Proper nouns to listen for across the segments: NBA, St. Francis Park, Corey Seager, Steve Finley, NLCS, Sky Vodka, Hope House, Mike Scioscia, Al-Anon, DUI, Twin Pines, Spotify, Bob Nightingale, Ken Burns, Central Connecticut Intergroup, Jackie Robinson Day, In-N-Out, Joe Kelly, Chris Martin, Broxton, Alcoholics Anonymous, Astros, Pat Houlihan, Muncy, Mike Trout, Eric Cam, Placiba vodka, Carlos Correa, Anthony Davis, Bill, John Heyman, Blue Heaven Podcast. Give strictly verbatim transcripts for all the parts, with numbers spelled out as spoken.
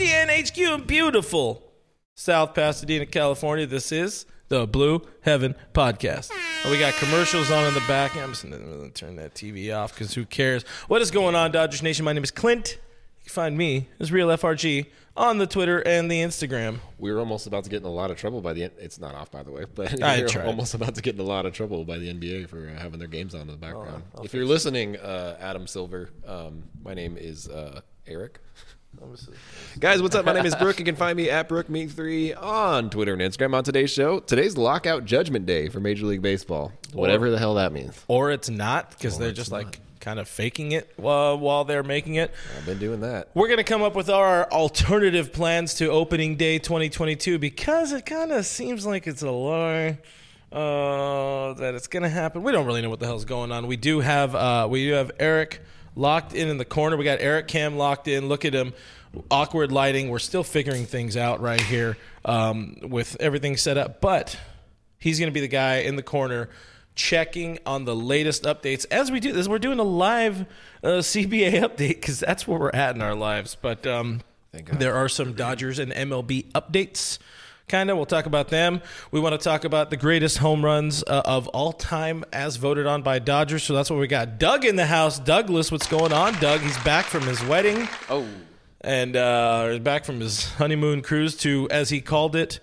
E S P N H Q in beautiful South Pasadena, California. This is the Blue Heaven Podcast. And we got commercials on in the back. I'm just going to turn that T V off because who cares? What is going on, Dodgers Nation? My name is Clint. You can find me as RealFRG on the Twitter and the Instagram. We were almost about to get in a lot of trouble by the end. It's not off, by the way. But we were tried. almost about to get in a lot of trouble by the N B A for uh, having their games on in the background. Oh, if you're listening, uh, Adam Silver, um, my name is uh, Eric. Guys, what's up? My name is Brooke. You can find me at Brook Meek three on Twitter and Instagram. On today's show, today's lockout judgment day for Major League Baseball. Or, whatever the hell that means. Or it's not, because they're just not. like... kind of faking it uh, while they're making it. I've been doing that. We're going to come up with our alternative plans to opening day twenty twenty-two because it kind of seems like it's a lie uh, that it's going to happen. We don't really know what the hell's going on. We do have uh, we do have Eric locked in in the corner. We got Eric Cam locked in. Look at him. Awkward lighting. We're still figuring things out right here um, with everything set up, but he's going to be the guy in the corner checking on the latest updates as we do this. We're doing a live uh, C B A update because that's where we're at in our lives. But um, there are some Dodgers and M L B updates, kind of. We'll talk about them. We want to talk about the greatest home runs uh, of all time as voted on by Dodgers. So that's what we got. Doug in the house. Douglas, what's going on, Doug? He's back from his wedding. Oh. And uh, back from his honeymoon cruise to, as he called it,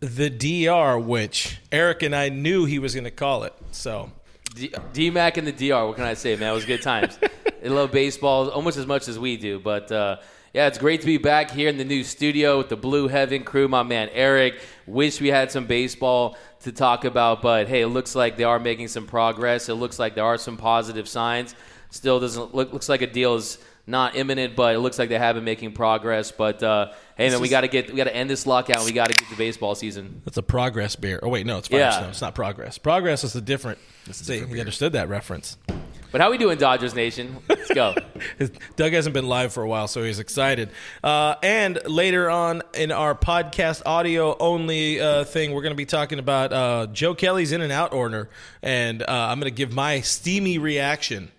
the D R, which Eric and I knew he was going to call it. So D- D-Mac and the D R, what can I say, man? It was good times. They love baseball almost as much as we do. But, uh, yeah, it's great to be back here in the new studio with the Blue Heaven crew. My man Eric, wish we had some baseball to talk about. But, hey, it looks like they are making some progress. It looks like there are some positive signs. Still doesn't look looks like a deal is not imminent, but it looks like they have been making progress. But uh, hey, man, we got to get we got to end this lockout. And we got to get the baseball season. That's a progress beer. Oh wait, no, it's yeah. It's not progress. Progress is the different. It's See, different you beer. Understood that reference. But how we doing, Dodgers Nation? Let's go. Doug hasn't been live for a while, so he's excited. Uh, and later on in our podcast audio only uh, thing, we're going to be talking about uh, Joe Kelly's In-N-Out order, and uh, I'm going to give my steamy reaction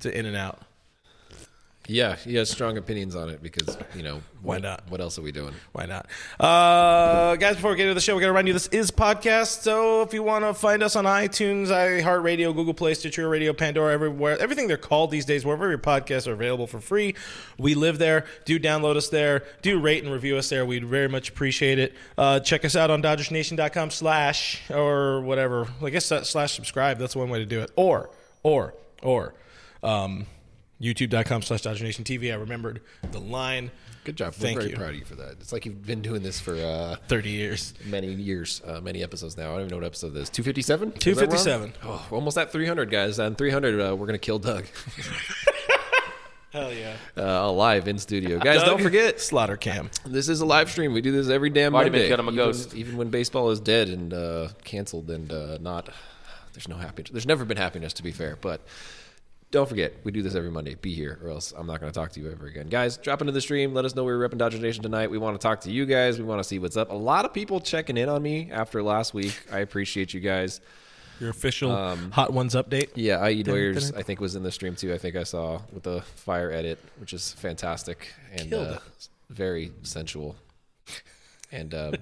to In-N-Out. Yeah, he has strong opinions on it because, you know, why what, not? What else are we doing? Why not? Uh, guys, before we get into the show, we got to remind you this is podcast. So if you want to find us on iTunes, iHeartRadio, Google Play, Stitcher Radio, Pandora, everywhere, everything they're called these days, wherever your podcasts are available for free, we live there. Do download us there. Do rate and review us there. We'd very much appreciate it. Uh, check us out on Dodgers Nation dot com slash or whatever. I guess that slash subscribe. That's one way to do it. Or, or, or, um, YouTube.com slash Dodger Nation TV. I remembered the line. Good job. Thank We're very you. proud of you for that. It's like you've been doing this for uh, thirty years. Many years. Uh, many episodes now. I don't even know what episode this is. two fifty-seven? two fifty-seven. Oh, almost at three hundred, guys. On three hundred, uh, we're going to kill Doug. Hell yeah. Uh, live in studio. Guys, Doug, don't forget. Slaughter Cam. This is a live stream. We do this every damn Party Monday. Even, ghost. even when baseball is dead and uh, canceled and uh, not. There's no happiness. There's never been happiness, to be fair, but. Don't forget, we do this every Monday. Be here, or else I'm not going to talk to you ever again. Guys, drop into the stream. Let us know we're repping Dodger Nation tonight. We want to talk to you guys. We want to see what's up. A lot of people checking in on me after last week. I appreciate you guys. Your official um, Hot Ones update. Yeah, I Eat Warriors, I think, was in the stream, too. I think I saw with the fire edit, which is fantastic and uh, very sensual. And uh,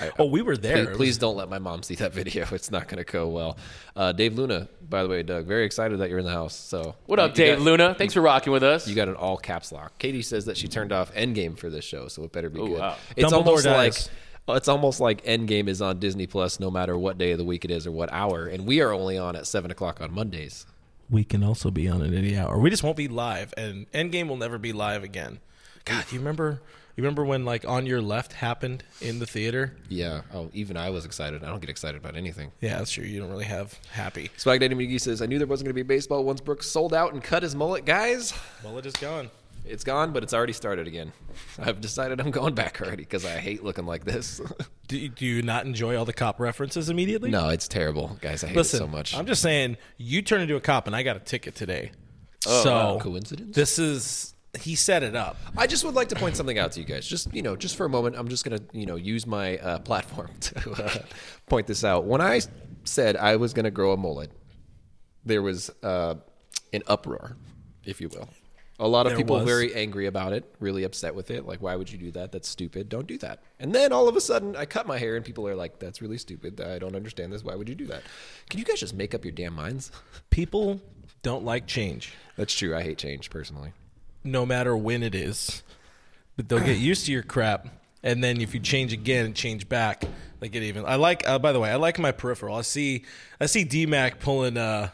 I, oh, we were there. Please, please don't let my mom see that video. It's not going to go well. Uh, Dave Luna, by the way, Doug, very excited that you're in the house. So what up, Dave got, Luna? Thanks for rocking with us. You got an all caps lock. Katie says that she turned off Endgame for this show, so it better be Ooh, good. Wow. It's Dumbledore almost dies. like it's almost like Endgame is on Disney Plus, no matter what day of the week it is or what hour, and we are only on at seven o'clock on Mondays. We can also be on at any hour. We just won't be live, and Endgame will never be live again. God, do you remember? You remember when, like, On Your Left happened in the theater? Yeah. Oh, even I was excited. I don't get excited about anything. Yeah, that's true. You don't really have happy. Swag Daddy McGee says, I knew there wasn't going to be baseball once Brooks sold out and cut his mullet. Guys. Mullet is gone. It's gone, but it's already started again. I've decided I'm going back already because I hate looking like this. do, you, do you not enjoy all the cop references immediately? No, it's terrible. Guys, I hate Listen, it so much. I'm just saying, you turn into a cop, and I got a ticket today. Oh, so wow. Coincidence? This is... He set it up. I just would like to point something out to you guys. Just, you know, just for a moment, I'm just going to, you know, use my uh, platform to uh, point this out. When I said I was going to grow a mullet, there was uh, an uproar, if you will. A lot of there people was. very angry about it, really upset with it. Like, why would you do that? That's stupid. Don't do that. And then all of a sudden, I cut my hair, and people are like, that's really stupid. I don't understand this. Why would you do that? Can you guys just make up your damn minds? People don't like change. That's true. I hate change, personally. No matter when it is. But they'll get used to your crap, and then if you change again and change back, they get even. I like, uh, by the way, I like my peripheral. I see I see D-Mac pulling... Uh,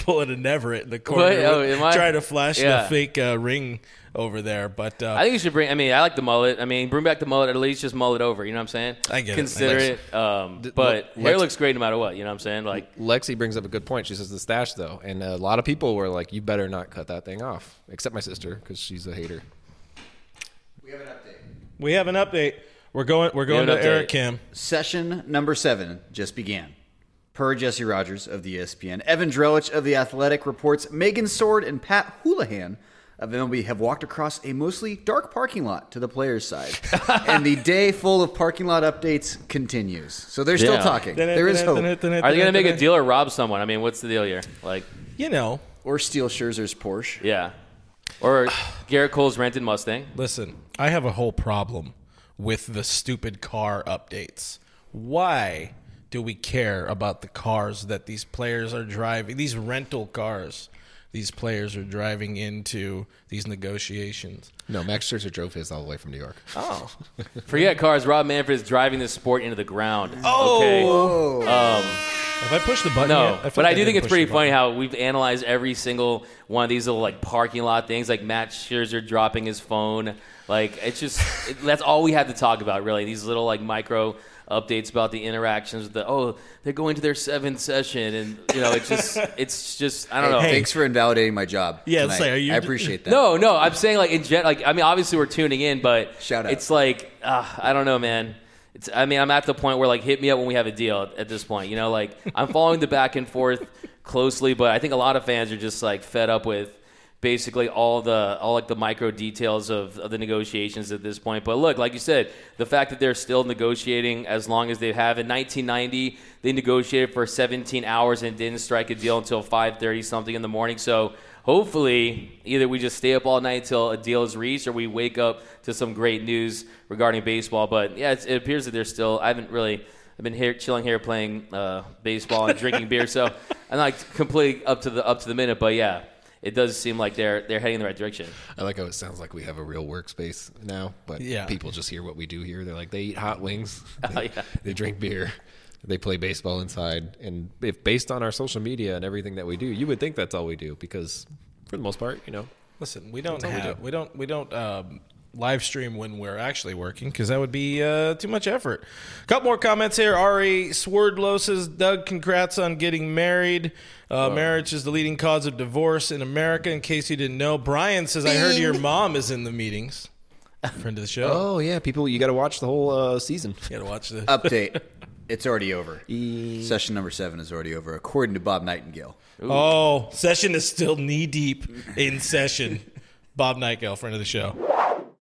pulling an Everett in the corner, Wait, oh, trying to flash yeah. the fake uh, ring over there. But uh, I think you should bring. I mean, I like the mullet. I mean, bring back the mullet. At least just mullet over. You know what I'm saying? I get Consider it. it. Um, but Lex- hair looks great no matter what. You know what I'm saying? Like Lexi brings up a good point. She says the stash though, and a lot of people were like, "You better not cut that thing off." Except my sister, because she's a hater. We have an update. We have an update. We're going. We're going we to Eric Cam. Session number seven just began. Per Jesse Rogers of the E S P N, Evan Drellich of The Athletic reports Megan Sword and Pat Houlihan of M L B have walked across a mostly dark parking lot to the players' side. And the day full of parking lot updates continues. So they're still yeah. talking. There is hope. Are they going to make a deal or rob someone? I mean, what's the deal here? Like, you know. Or steal Scherzer's Porsche. Yeah. Or Garrett Cole's rented Mustang. Listen, I have a whole problem with the stupid car updates. Why do we care about the cars that these players are driving, these rental cars these players are driving into these negotiations? No, Max Scherzer drove his all the way from New York. Oh. Forget cars. Rob Manfred is driving this sport into the ground. Oh. Okay. Um, Have I pushed the button No, yet? I but like I do I think it's pretty funny how we've analyzed every single one of these little like parking lot things, like Max Scherzer dropping his phone. Like, it's just, it, that's all we had to talk about, really, these little like micro updates about the interactions with the, oh, they're going to their seventh session, and you know, it's just, it's just, I don't hey, know. Hey. Thanks for invalidating my job. Yeah, it's like, are you I appreciate that. No, no, I'm saying like in gen, like I mean, obviously we're tuning in, but shout out. It's like, uh, I don't know, man. It's, I mean, I'm at the point where like hit me up when we have a deal. At this point, you know, like I'm following the back and forth closely, but I think a lot of fans are just like fed up with basically all the all like the micro details of, of the negotiations at this point. But look, like you said, the fact that they're still negotiating as long as they have. In nineteen ninety, they negotiated for seventeen hours and didn't strike a deal until five thirty something in the morning. So hopefully either we just stay up all night till a deal is reached, or we wake up to some great news regarding baseball. But yeah, it's, it appears that they're still, I haven't really, I've been here chilling here playing uh, baseball and drinking beer, so I'm not completely up to the up to the minute, but yeah. It does seem like they're they're heading in the right direction. I like how it sounds like we have a real workspace now, but yeah. people just hear what we do here. They're like, they eat hot wings, they, oh, yeah. they drink beer, they play baseball inside. And if based on our social media and everything that we do, you would think that's all we do, because for the most part, you know. Listen, we don't have, we, do. we don't we don't um, live stream when we're actually working, because that would be uh, too much effort. A couple more comments here. Ari Swerdlow says, Doug, congrats on getting married. Uh, marriage is the leading cause of divorce in America, in case you didn't know. Brian says, I heard your mom is in the meetings. Friend of the show. Oh, yeah. People, you got to watch the whole uh, season. You got to watch the update. It's already over. E- session number seven is already over, according to Bob Nightingale. Ooh. Oh, session is still knee deep in session. Bob Nightingale, friend of the show.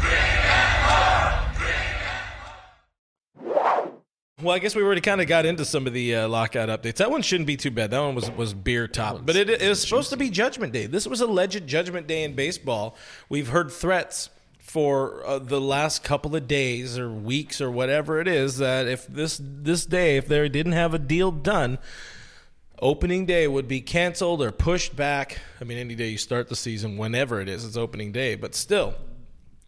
Bring them home. Well, I guess we already kind of got into some of the uh, lockout updates. That one shouldn't be too bad. That one was was beer top, but it, it was supposed to be Judgment Day. This was alleged Judgment Day in baseball. We've heard threats for uh, the last couple of days or weeks or whatever it is, that if this this day, if they didn't have a deal done, opening day would be canceled or pushed back. I mean, any day you start the season, whenever it is, it's opening day. But still,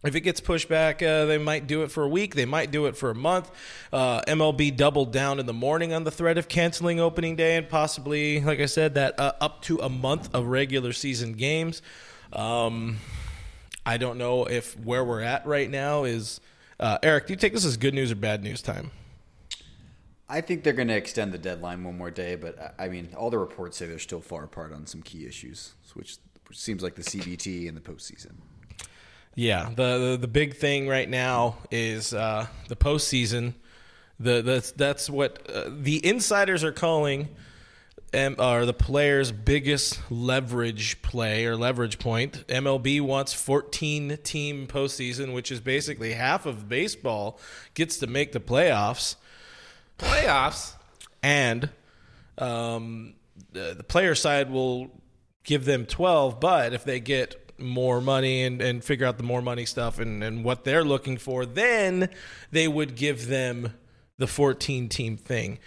if it gets pushed back, uh, they might do it for a week. They might do it for a month. Uh, M L B doubled down in the morning on the threat of canceling opening day and possibly, like I said, that uh, up to a month of regular season games. Um I don't know if where we're at right now is uh, – Eric, do you think this is good news or bad news time? I think they're going to extend the deadline one more day, but, I mean, all the reports say they're still far apart on some key issues, which seems like the C B T and the postseason. Yeah, the the, the big thing right now is uh, the postseason. The that's that's what uh, the insiders are calling, um, or the players' biggest leverage play or leverage point. M L B wants fourteen team postseason, which is basically half of baseball gets to make the playoffs. Playoffs and um, the, the player side will give them twelve, but if they get more money and, and figure out the more money stuff and, and what they're looking for, then they would give them the fourteen team thing.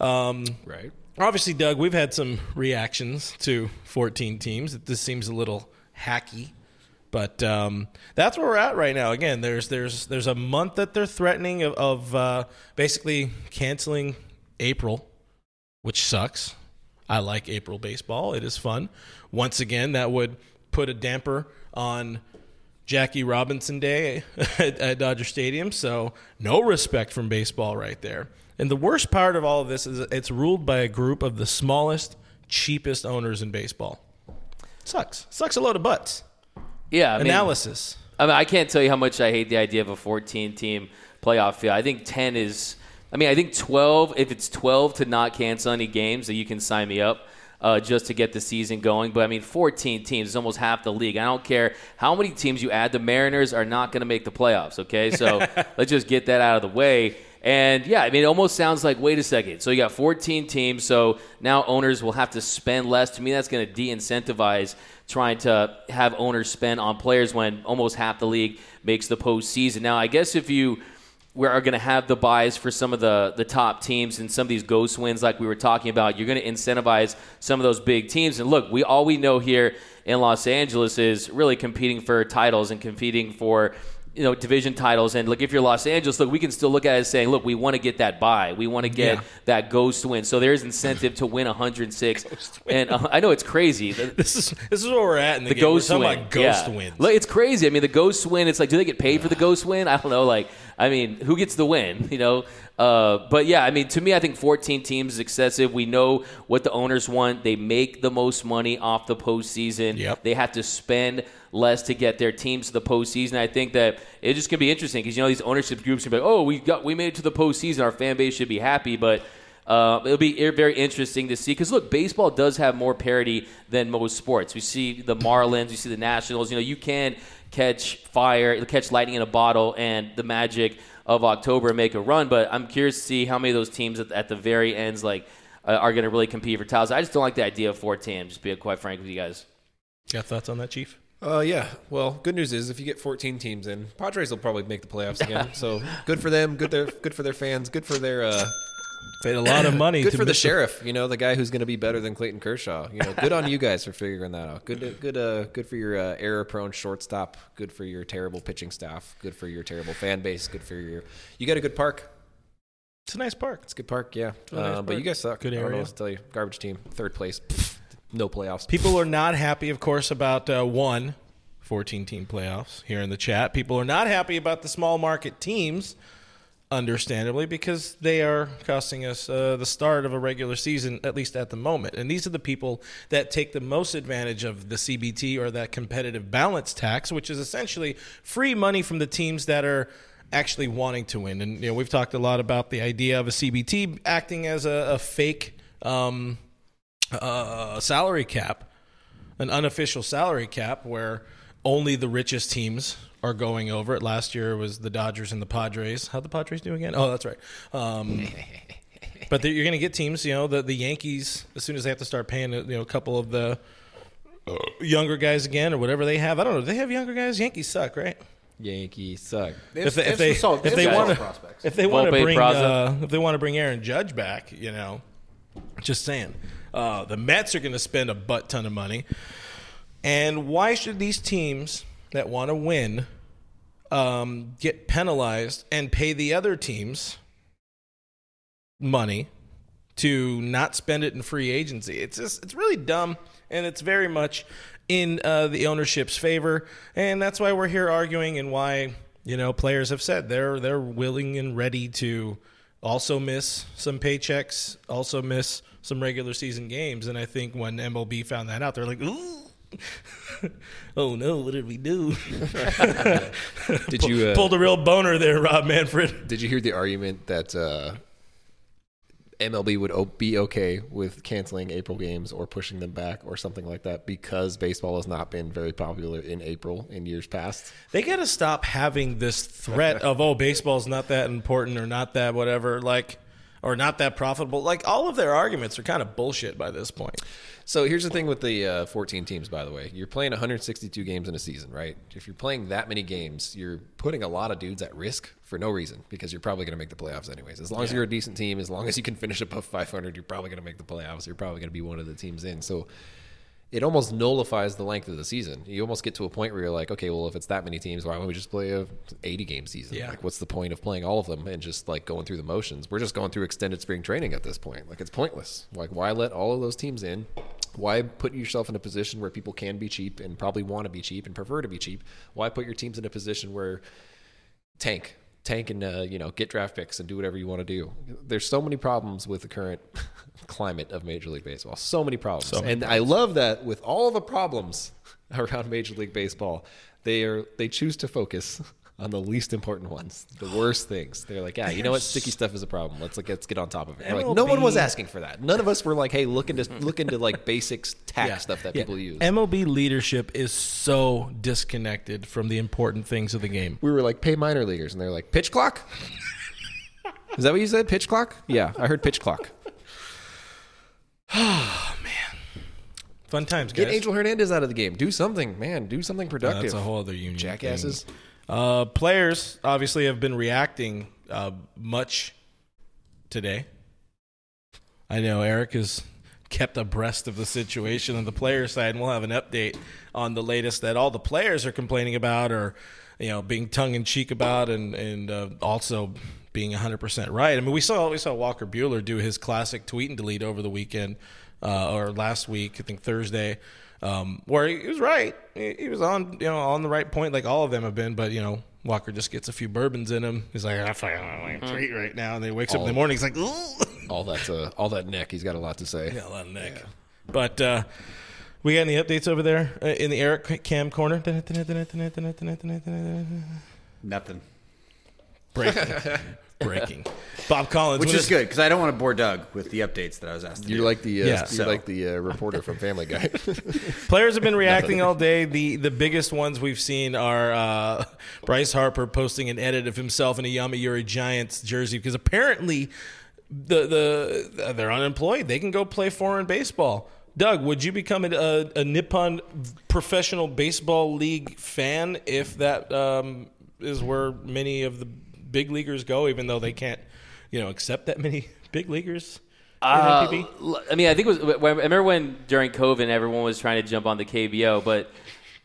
Um, right. Obviously, Doug, we've had some reactions to fourteen teams. This seems a little hacky, but um, that's where we're at right now. Again, there's there's there's a month that they're threatening of, of uh, basically canceling April, which sucks. I like April baseball. It is fun. Once again, that would put a damper on Jackie Robinson Day at, at Dodger Stadium. So no respect from baseball right there. And the worst part of all of this is it's ruled by a group of the smallest, cheapest owners in baseball. Sucks. Sucks a load of butts. Yeah. I Analysis. Mean, I mean, I can't tell you how much I hate the idea of a fourteen team playoff field. I think ten is, I mean, I think twelve, if it's twelve to not cancel any games, that you can sign me up. Uh, just to get the season going. But, I mean, fourteen teams is almost half the league. I don't care how many teams you add. The Mariners are not going to make the playoffs, okay? So let's just get that out of the way. And, yeah, I mean, it almost sounds like, wait a second. So you got fourteen teams, so now owners will have to spend less. To me, that's going to de-incentivize trying to have owners spend on players when almost half the league makes the postseason. Now, I guess if you – we are going to have the buys for some of the, the top teams and some of these ghost wins like we were talking about. You're going to incentivize some of those big teams. And look, we all we know here in Los Angeles is really competing for titles and competing for, you know, division titles. And look, if you're Los Angeles, look, we can still look at it as saying, look, we want to get that buy. We want to get yeah. that ghost win. So there is incentive to win one hundred six. Win. And uh, I know it's crazy. This is this is where we're at in the, the game. Ghost we're talking win. About ghost yeah. wins. Look, it's crazy. I mean, the ghost win, it's like, do they get paid for the ghost win? I don't know. Like, I mean, who gets the win, you know? Uh, but, yeah, I mean, to me, I think fourteen teams is excessive. We know what the owners want. They make the most money off the postseason. Yep. They have to spend less to get their teams to the postseason. I think that it's just going to be interesting because, you know, these ownership groups are going to be like, oh, we got, we made it to the postseason. Our fan base should be happy. But uh, it'll be very interesting to see because, look, baseball does have more parity than most sports. We see the Marlins. We see the Nationals. You know, you can – catch fire, catch lightning in a bottle, and the magic of October make a run. But I'm curious to see how many of those teams at, at the very ends like uh, are going to really compete for titles. I just don't like the idea of fourteen. Just be quite frank with you guys. Got thoughts on that, Chief? Uh, yeah. Well, good news is if you get fourteen teams in, Padres will probably make the playoffs again. So good for them. Good their good for their fans. Good for their. Uh, Paid a lot of money. Good to for the sheriff, you know, the guy who's going to be better than Clayton Kershaw. You know, good on you guys for figuring that out. Good, good, uh, good for your uh, error-prone shortstop. Good for your terrible pitching staff. Good for your terrible fan base. Good for your. You got a good park. It's a nice park. It's a good park, yeah. Nice uh, park. But you guys suck. Good area. I don't know what to tell you. Garbage team, third place. No playoffs. People are not happy, of course, about uh, one fourteen-team playoffs here in the chat. People are not happy about the small market teams. Understandably, because they are costing us uh, the start of a regular season, at least at the moment. And these are the people that take the most advantage of the C B T or that competitive balance tax, which is essentially free money from the teams that are actually wanting to win. And you know, we've talked a lot about the idea of a C B T acting as a, a fake um, uh, salary cap, an unofficial salary cap where only the richest teams are going over it. Last year was the Dodgers and the Padres. How'd the Padres do again? Oh, that's right. Um, but you're going to get teams, you know, the, the Yankees, as soon as they have to start paying, you know, a couple of the younger guys again or whatever they have. I don't know. Do they have younger guys? Yankees suck, right? Yankees suck. If they if they if they want to if they want to bring uh, if they want to bring Aaron Judge back, you know, just saying, uh, the Mets are going to spend a butt ton of money. And why should these teams that want to win um, get penalized and pay the other teams money to not spend it in free agency? It's just, it's really dumb, and it's very much in uh, the ownership's favor, and that's why we're here arguing and why, you know, players have said they're they're willing and ready to also miss some paychecks, also miss some regular season games, and I think when M L B found that out, they're like, ooh. Oh no, what did we do? Did you uh, pulled a real boner there, Rob Manfred? Did you hear the argument that uh, M L B would be okay with canceling April games or pushing them back or something like that because baseball has not been very popular in April in years past? They got to stop having this threat of, oh, baseball's not that important or not that whatever, like, or not that profitable. Like, all of their arguments are kind of bullshit by this point. So here's the thing with the uh, fourteen teams, by the way. You're playing one hundred sixty-two games in a season, right? If you're playing that many games, you're putting a lot of dudes at risk for no reason because you're probably going to make the playoffs anyways. As long yeah. as you're a decent team, as long as you can finish above five hundred, you're probably going to make the playoffs. You're probably going to be one of the teams in. So it almost nullifies the length of the season. You almost get to a point where you're like, okay, well, if it's that many teams, why don't we just play a eighty-game season? Yeah. Like, what's the point of playing all of them and just, like, going through the motions? We're just going through extended spring training at this point. Like, it's pointless. Like, why let all of those teams in? Why put yourself in a position where people can be cheap and probably want to be cheap and prefer to be cheap? Why put your teams in a position where tank, tank and, uh, you know, get draft picks and do whatever you want to do? There's so many problems with the current climate of Major League Baseball. So many problems. So many and problems. I love that with all the problems around Major League Baseball, they are they choose to focus on the least important ones, the worst things. They're like, yeah, you know what? Sticky stuff is a problem. Let's like, let's get on top of it. Like, no one was asking for that. None of us were like, hey, look into look into like basics tax yeah. stuff that yeah. people use. M L B leadership is so disconnected from the important things of the game. We were like, pay minor leaguers, and they're like, pitch clock? Is that what you said? Pitch clock? Yeah, I heard pitch clock. Oh, man. Fun times, guys. Get Angel Hernandez out of the game. Do something, man. Do something productive. Uh, that's a whole other union. Jackasses. Thing. Uh, players obviously have been reacting uh, much today. I know Eric has kept abreast of the situation on the player side, and we'll have an update on the latest that all the players are complaining about, or you know, being tongue in cheek about, and and uh, also being one hundred percent right. I mean, we saw we saw Walker Buehler do his classic tweet and delete over the weekend uh, or last week, I think Thursday. Um, where he was right, he was on, you know, on the right point, like all of them have been. But you know, Walker just gets a few bourbons in him. He's like, I fucking treat right now, and then he wakes all, up in the morning. He's like, ooh. all that, uh, all that neck. He's got a lot to say. Yeah, a lot of neck. Yeah. But uh, we got any updates over there uh, in the Eric Cam corner? Nothing. Breaking. Breaking. Bob Collins, which is, is good because I don't want to bore Doug with the updates that I was asked to. You're do. like the uh, yeah, you're so. like the uh, reporter from Family Guy. Players have been reacting all day. The the biggest ones we've seen are uh, Bryce Harper posting an edit of himself in a Yomiuri Giants jersey because apparently the the they're unemployed. They can go play foreign baseball. Doug, would you become a, a Nippon Professional Baseball League fan if that um, is where many of the big leaguers go, even though they can't, you know, accept that many big leaguers in uh, M L B? I mean, I think it was, I remember when during COVID everyone was trying to jump on the K B O, but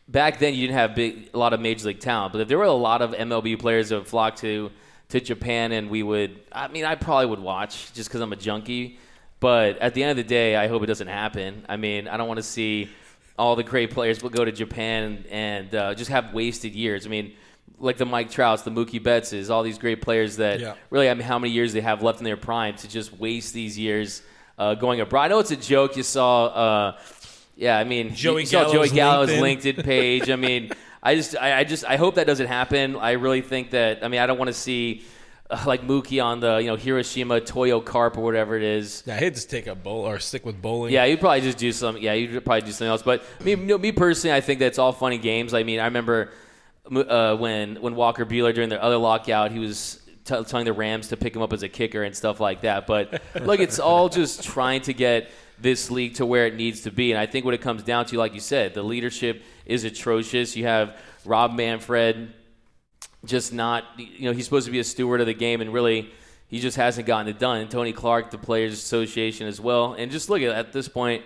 back then you didn't have big, a lot of major league talent. But if there were a lot of M L B players that would flock to, to Japan, and we would, I mean, I probably would watch just because I'm a junkie. But at the end of the day, I hope it doesn't happen. I mean, I don't want to see all the great players go to Japan and uh, just have wasted years. I mean, like the Mike Trouts, the Mookie Bettses, all these great players that yeah. really, I mean, how many years they have left in their prime to just waste these years uh, going abroad. I know it's a joke. You saw, uh, yeah, I mean, Joey you saw Joey Gallo's LinkedIn. LinkedIn page. I mean, I just, I, I just, I hope that doesn't happen. I really think that, I mean, I don't want to see uh, like Mookie on the, you know, Hiroshima Toyo Carp or whatever it is. Yeah, he'd just take a bowl or stick with bowling. Yeah, he'd probably just do some. Yeah, he'd probably do something else. But I mean, you know, me personally, I think that's all funny games. I mean, I remember. Uh, when when Walker Buehler during the other lockout, he was t- telling the Rams to pick him up as a kicker and stuff like that. But look, it's all just trying to get this league to where it needs to be. And I think what it comes down to, like you said, the leadership is atrocious. You have Rob Manfred just not, you know, he's supposed to be a steward of the game, and really he just hasn't gotten it done. And Tony Clark, the Players Association as well. And just look at at this point.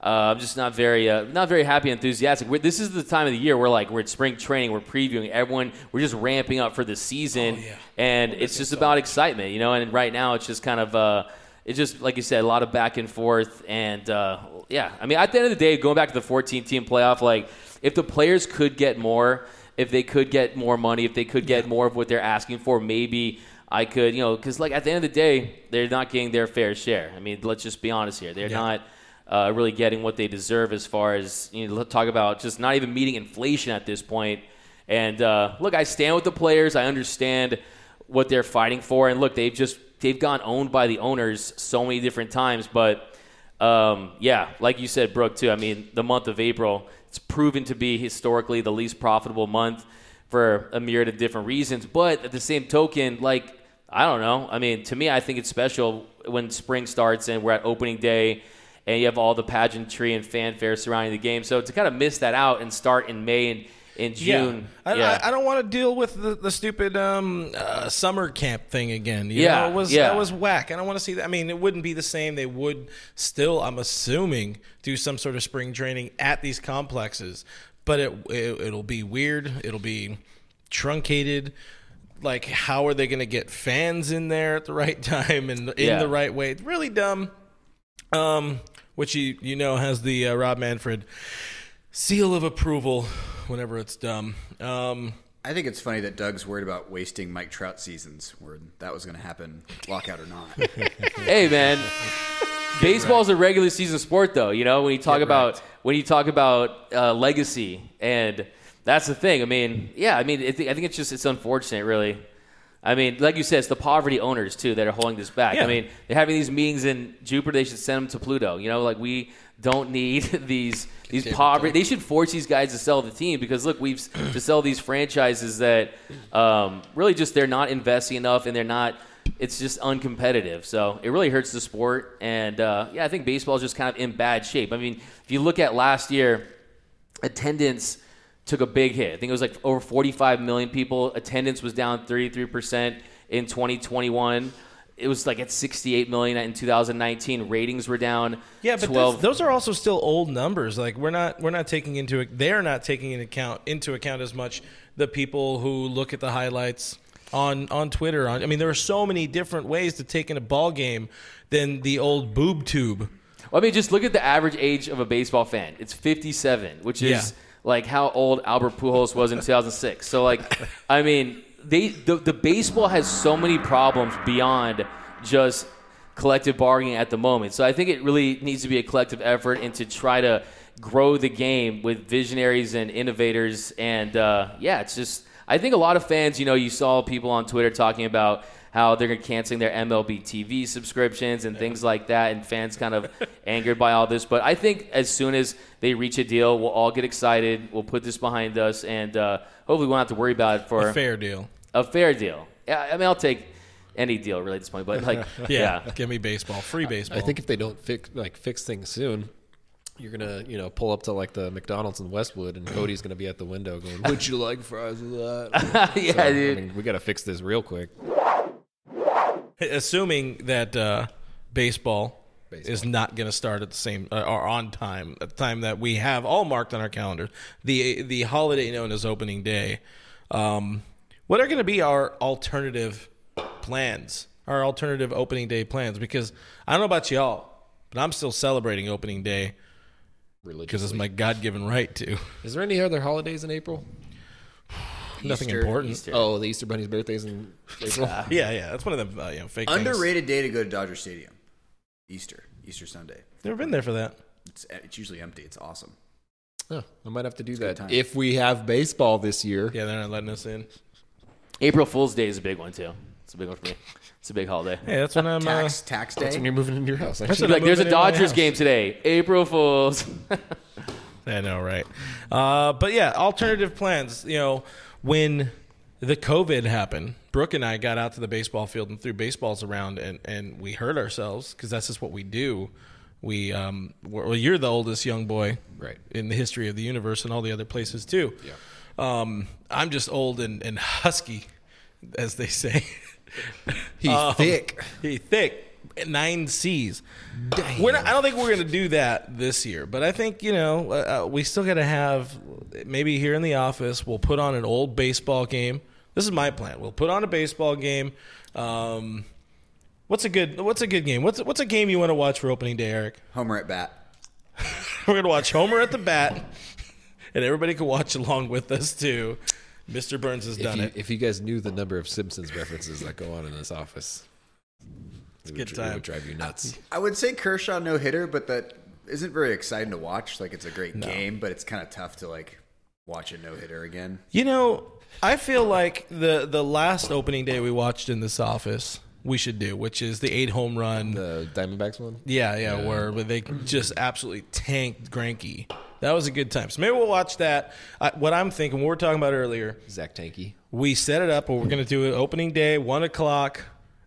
Uh, I'm just not very, uh, not very happy, and enthusiastic. We're, this is the time of the year where, like, we're at spring training, we're previewing everyone, we're just ramping up for the season, oh, yeah. and well, it's just about so. excitement, you know. And right now, it's just kind of, uh, it's just like you said, a lot of back and forth, and uh, yeah. I mean, at the end of the day, going back to the fourteen-team playoff, like, if the players could get more, if they could get more money, if they could get yeah. more of what they're asking for, maybe. I could, you know, because like at the end of the day, they're not getting their fair share. I mean, let's just be honest here; they're yeah. not. uh, really getting what they deserve as far as, you know, talk about just not even meeting inflation at this point. And uh, look, I stand with the players. I understand what they're fighting for. And look, they've just they've gone owned by the owners so many different times. But um, yeah, like you said, Brooke, too. I mean, the month of April, it's proven to be historically the least profitable month for a myriad of different reasons. But at the same token, like, I don't know. I mean, to me, I think it's special when spring starts and we're at opening day and you have all the pageantry and fanfare surrounding the game. So to kind of miss that out and start in May and in June. Yeah. I, yeah. I, I don't want to deal with the, the stupid um, uh, summer camp thing again. You yeah. Know, it was, yeah. That was whack. I don't want to see that. I mean, it wouldn't be the same. They would still, I'm assuming, do some sort of spring training at these complexes. But it, it it'll be weird. It'll be truncated. Like, how are they going to get fans in there at the right time and in yeah. the right way? It's really dumb. Um, which you you know has the uh, Rob Manfred seal of approval whenever it's dumb. Um, I think it's funny that Doug's worried about wasting Mike Trout seasons. Where that was going to happen, lockout or not. Hey man, baseball's right. a regular season sport, though. You know, when you talk get about right. when you talk about uh, legacy and. That's the thing. I mean, yeah, I mean, it, I think it's just, it's unfortunate, really. I mean, like you said, it's the poverty owners, too, that are holding this back. Yeah. I mean, they're having these meetings in Jupiter. They should send them to Pluto. You know, like, we don't need these these poverty. They should force these guys to sell the team because, look, we've to sell these franchises that um, really just they're not investing enough and they're not – it's just uncompetitive. So it really hurts the sport. And, uh, yeah, I think baseball is just kind of in bad shape. I mean, if you look at last year, attendance – took a big hit. I think it was like over forty-five million people. Attendance was down thirty-three percent in twenty twenty-one. It was like at sixty-eight million in two thousand nineteen. Ratings were down. Yeah, but those, those are also still old numbers. Like we're not we're not taking into they're not taking into account into account as much the people who look at the highlights on on Twitter. On I mean, there are so many different ways to take in a ball game than the old boob tube. Well, I mean, just look at the average age of a baseball fan. It's fifty-seven, which is. Yeah. Like how old Albert Pujols was in two thousand six. So, like, I mean, they the, the baseball has so many problems beyond just collective bargaining at the moment. So I think it really needs to be a collective effort and to try to grow the game with visionaries and innovators. And, uh, yeah, it's just – I think a lot of fans, you know, you saw people on Twitter talking about – how they're canceling their M L B T V subscriptions and yeah. things like that, and fans kind of angered by all this. But I think as soon as they reach a deal, we'll all get excited. We'll put this behind us, and uh, hopefully we won't have to worry about it for... A fair deal. A fair deal. Yeah, I mean, I'll take any deal, really, at this point. But, like, yeah, yeah. Give me baseball. Free baseball. I think if they don't fix like fix things soon... You're going to, you know, pull up to, like, the McDonald's in Westwood, and Cody's going to be at the window going, would you like fries with that? Yeah, so, dude. I mean, we got to fix this real quick. Assuming that uh, baseball, baseball is not going to start at the same uh, or on time, at the time that we have all marked on our calendar, the the holiday known as opening day, um, what are going to be our alternative plans, our alternative opening day plans? Because I don't know about y'all, but I'm still celebrating opening day. Because it's my God-given right to. Is there any other holidays in April? Nothing Easter, important. Easter. Oh, the Easter Bunny's birthday's in April. Uh, yeah, yeah, that's one of the uh, you know fake underrated things. Day to go to Dodger Stadium. Easter, Easter Sunday. Never been there for that. It's it's usually empty. It's awesome. Oh, I might have to do it's that if we have baseball this year. Yeah, they're not letting us in. April Fool's Day is a big one too. It's a big one for me. It's a big holiday. Yeah, that's when I'm tax, uh, tax day. That's when you're moving into your house. Actually, like, there's a Dodgers game today. April Fools. I know, right? Uh, but yeah, alternative plans. You know, when the COVID happened, Brooke and I got out to the baseball field and threw baseballs around, and and we hurt ourselves because that's just what we do. We um, well, you're the oldest young boy, right, in the history of the universe and all the other places too. Yeah. Um, I'm just old and, and husky, as they say. He's um, thick. He's thick. Nine C's. Damn. We're not, I don't think we're going to do that this year, but I think, you know, uh, we still got to have, maybe here in the office, we'll put on an old baseball game. This is my plan. We'll put on a baseball game. Um, what's a good What's a good game? What's What's a game you want to watch for opening day, Eric? Homer at bat. We're going to watch Homer at the bat, and everybody can watch along with us, too. Mister Burns has if done you, it. If you guys knew the number of Simpsons references that go on in this office, it's it, would, good time. It would drive you nuts. I would say Kershaw no hitter, but that isn't very exciting to watch. Like, it's a great no. game, but it's kind of tough to, like, watch a no-hitter again. You know, I feel like the, the last opening day we watched in this office we should do, which is the eight home run. The Diamondbacks one? Yeah, yeah, yeah. where, where they just absolutely tanked Greinke. That was a good time. So maybe we'll watch that. I, what I'm thinking, we were talking about earlier. Zach Tanky. We set it up where we're going to do an opening day, one o'clock,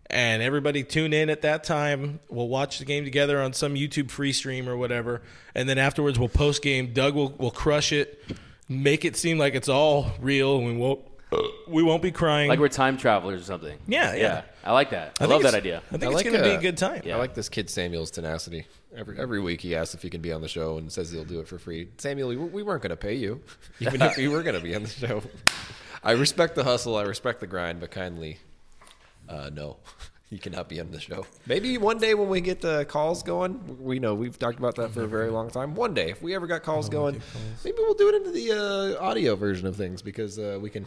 and everybody tune in at that time. We'll watch the game together on some YouTube free stream or whatever. And then afterwards, we'll post-game. Doug will will crush it, make it seem like it's all real, and we won't, we won't be crying. Like we're time travelers or something. Yeah, yeah. yeah. I like that. I, I love that idea. I think I it's like going to be a good time. Yeah. I like this kid Samuel's tenacity. Every every week he asks if he can be on the show and says he'll do it for free. Samuel, we, we weren't going to pay you, even if we were going to be on the show. I respect the hustle. I respect the grind, but kindly, uh, no, you cannot be on the show. Maybe one day when we get the calls going, we know we've talked about that for a very long time. One day, if we ever got calls going, calls. maybe we'll do it into the uh, audio version of things because uh, we can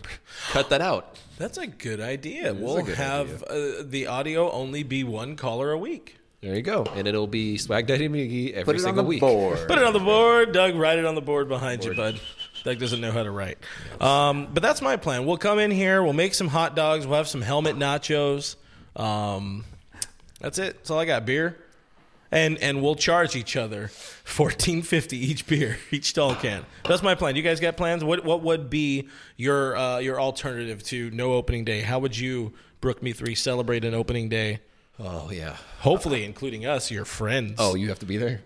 cut that out. That's a good idea. That we'll good have idea. Uh, the audio only be one caller a week. There you go. And it'll be Swag Daddy Miggy every single week. Put it on the board. Put it on the board. Doug, write it on the board behind board. you, bud. Doug doesn't know how to write. Um, but that's my plan. We'll come in here. We'll make some hot dogs. We'll have some helmet nachos. Um, that's it. That's all I got. Beer. And and we'll charge each other fourteen fifty each beer, each tall can. That's my plan. You guys got plans? What what would be your uh, your alternative to no opening day? How would you, Brook Me three, celebrate an opening day? Oh, yeah. Hopefully, uh, including us, your friends. Oh, you have to be there?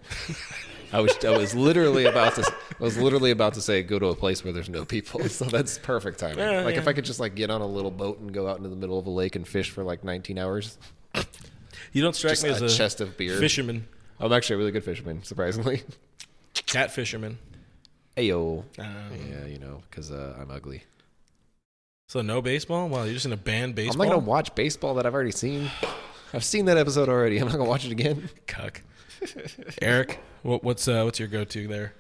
I was I was literally about to I was literally about to say go to a place where there's no people. So that's perfect timing. Uh, like yeah. if I could just like get on a little boat and go out into the middle of a lake and fish for like nineteen hours. You don't strike just me as a, a chest of beer. Fisherman. I'm actually a really good fisherman, surprisingly. Cat fisherman. Ayo. Um, yeah, you know, because uh, I'm ugly. So no baseball? Wow, you're just gonna ban baseball. I'm not gonna watch baseball that I've already seen. I've seen that episode already. I'm not gonna watch it again. Cuck. Eric, what, what's uh, what's your go-to there?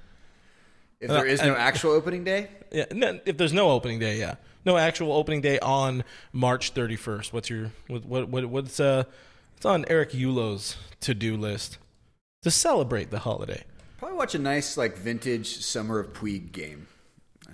If there is no actual opening day? Yeah, no, if there's no opening day, yeah, no actual opening day on March thirty-first. What's your what what, what what's uh? It's on Eric Ulow's to-do list to celebrate the holiday. Probably watch a nice like vintage Summer of Puig game.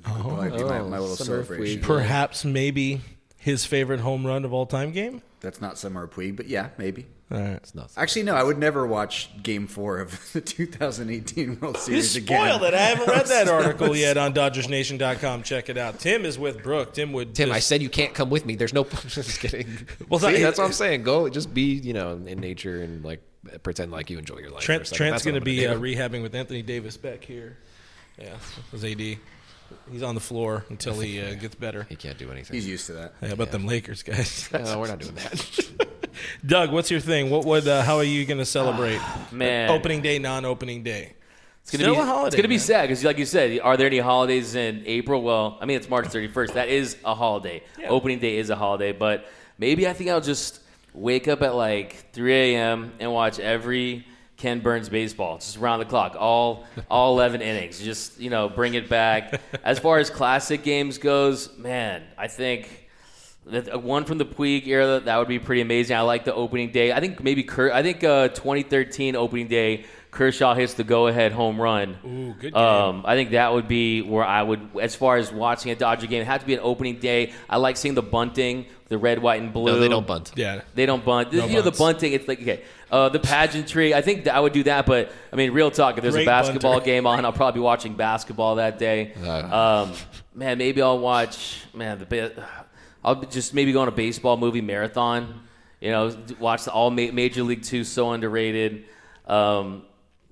I think oh, oh be my, my little Summer celebration. Perhaps maybe his favorite home run of all time game. That's not Summer of Puig, but yeah, maybe. All right. It's not Actually, no, I would never watch Game four of the two thousand eighteen World Series again. You spoiled again. it. I haven't read that article yet on Dodgers Nation dot com. Check it out. Tim is with Brooke. Tim would. Tim, just... I said you can't come with me. There's no. Just kidding. Well, See, not... that's what I'm saying. Go, just be, you know, in nature and like pretend like you enjoy your life. Trent, Trent's going to be uh, rehabbing with Anthony Davis back here. Yeah, his A D. He's on the floor until he uh, gets better. He can't do anything. He's used to that. How yeah, about yeah. them Lakers, guys? No, we're not doing that. Doug, what's your thing? What would? Uh, how are you going to celebrate oh, man. opening day, non-opening day? It's gonna Still be a holiday. It's going to be sad because, like you said, are there any holidays in April? Well, I mean, it's March thirty-first. That is a holiday. Yeah. Opening day is a holiday, but maybe I think I'll just wake up at like three a.m. and watch every Ken Burns baseball, just round the clock, all all eleven innings. Just, you know, bring it back. As far as classic games goes, man, I think that one from the Puig era, that would be pretty amazing. I like the opening day. I think maybe Ker- I think uh, twenty thirteen opening day, Kershaw hits the go-ahead home run. Ooh, good game. Um, I think that would be where I would, as far as watching a Dodger game, it had to be an opening day. I like seeing the bunting, the red, white, and blue. No, they don't bunt. Yeah, they don't bunt. No you bunts. know the bunting. It's like okay, uh, the pageantry. I think that I would do that, but I mean, real talk. If there's Great a basketball bunter. game on, I'll probably be watching basketball that day. Uh, um, man, maybe I'll watch. Man, the bit. I'll just maybe go on a baseball movie marathon, you know, watch the all ma- Major League Two, so underrated. Um,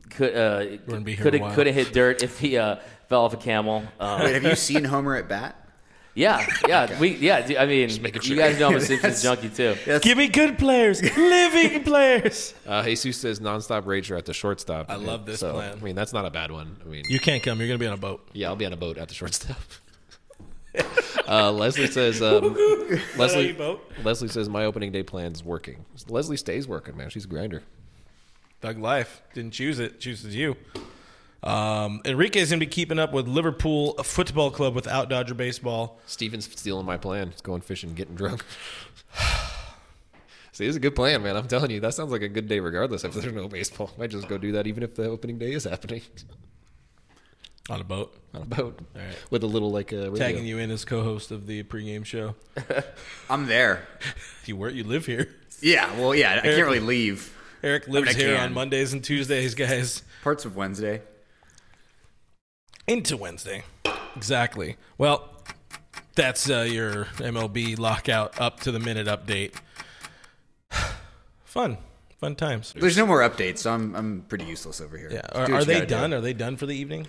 could uh, could have hit dirt if he uh, fell off a camel. Um, Wait, have you seen Homer at bat? Yeah, yeah, okay. we yeah. I mean, you guys know I'm a Simpsons junkie too. Give me good players, living players. Uh, Jesus says nonstop rager at the shortstop. I love this so, plan. I mean, that's not a bad one. I mean, you can't come. You're gonna be on a boat. Yeah, I'll be on a boat at the shortstop. Uh, Leslie says. Um, Leslie, Leslie says my opening day plan's working. Leslie stays working, man. She's a grinder. Doug Life didn't choose it. Chooses you. Um, Enrique's gonna be keeping up with Liverpool Football Club without Dodger baseball. Steven's stealing my plan. He's going fishing, getting drunk. See, it's a good plan, man. I'm telling you, that sounds like a good day regardless if there's no baseball. I might just go do that even if the opening day is happening. On a boat. On a boat. All right. With a little, like, a radio. Tagging you in as co-host of the pregame show. I'm there. You were, you live here. Yeah, well, yeah, Eric, I can't really leave. Eric lives I mean, I here can. on Mondays and Tuesdays, guys. Parts of Wednesday. Into Wednesday. Exactly. Well, that's uh, your M L B lockout up to the minute update. Fun. Fun times. There's no more updates, so I'm I'm pretty useless over here. Yeah. Are, are they done? Do. Are they done for the evening?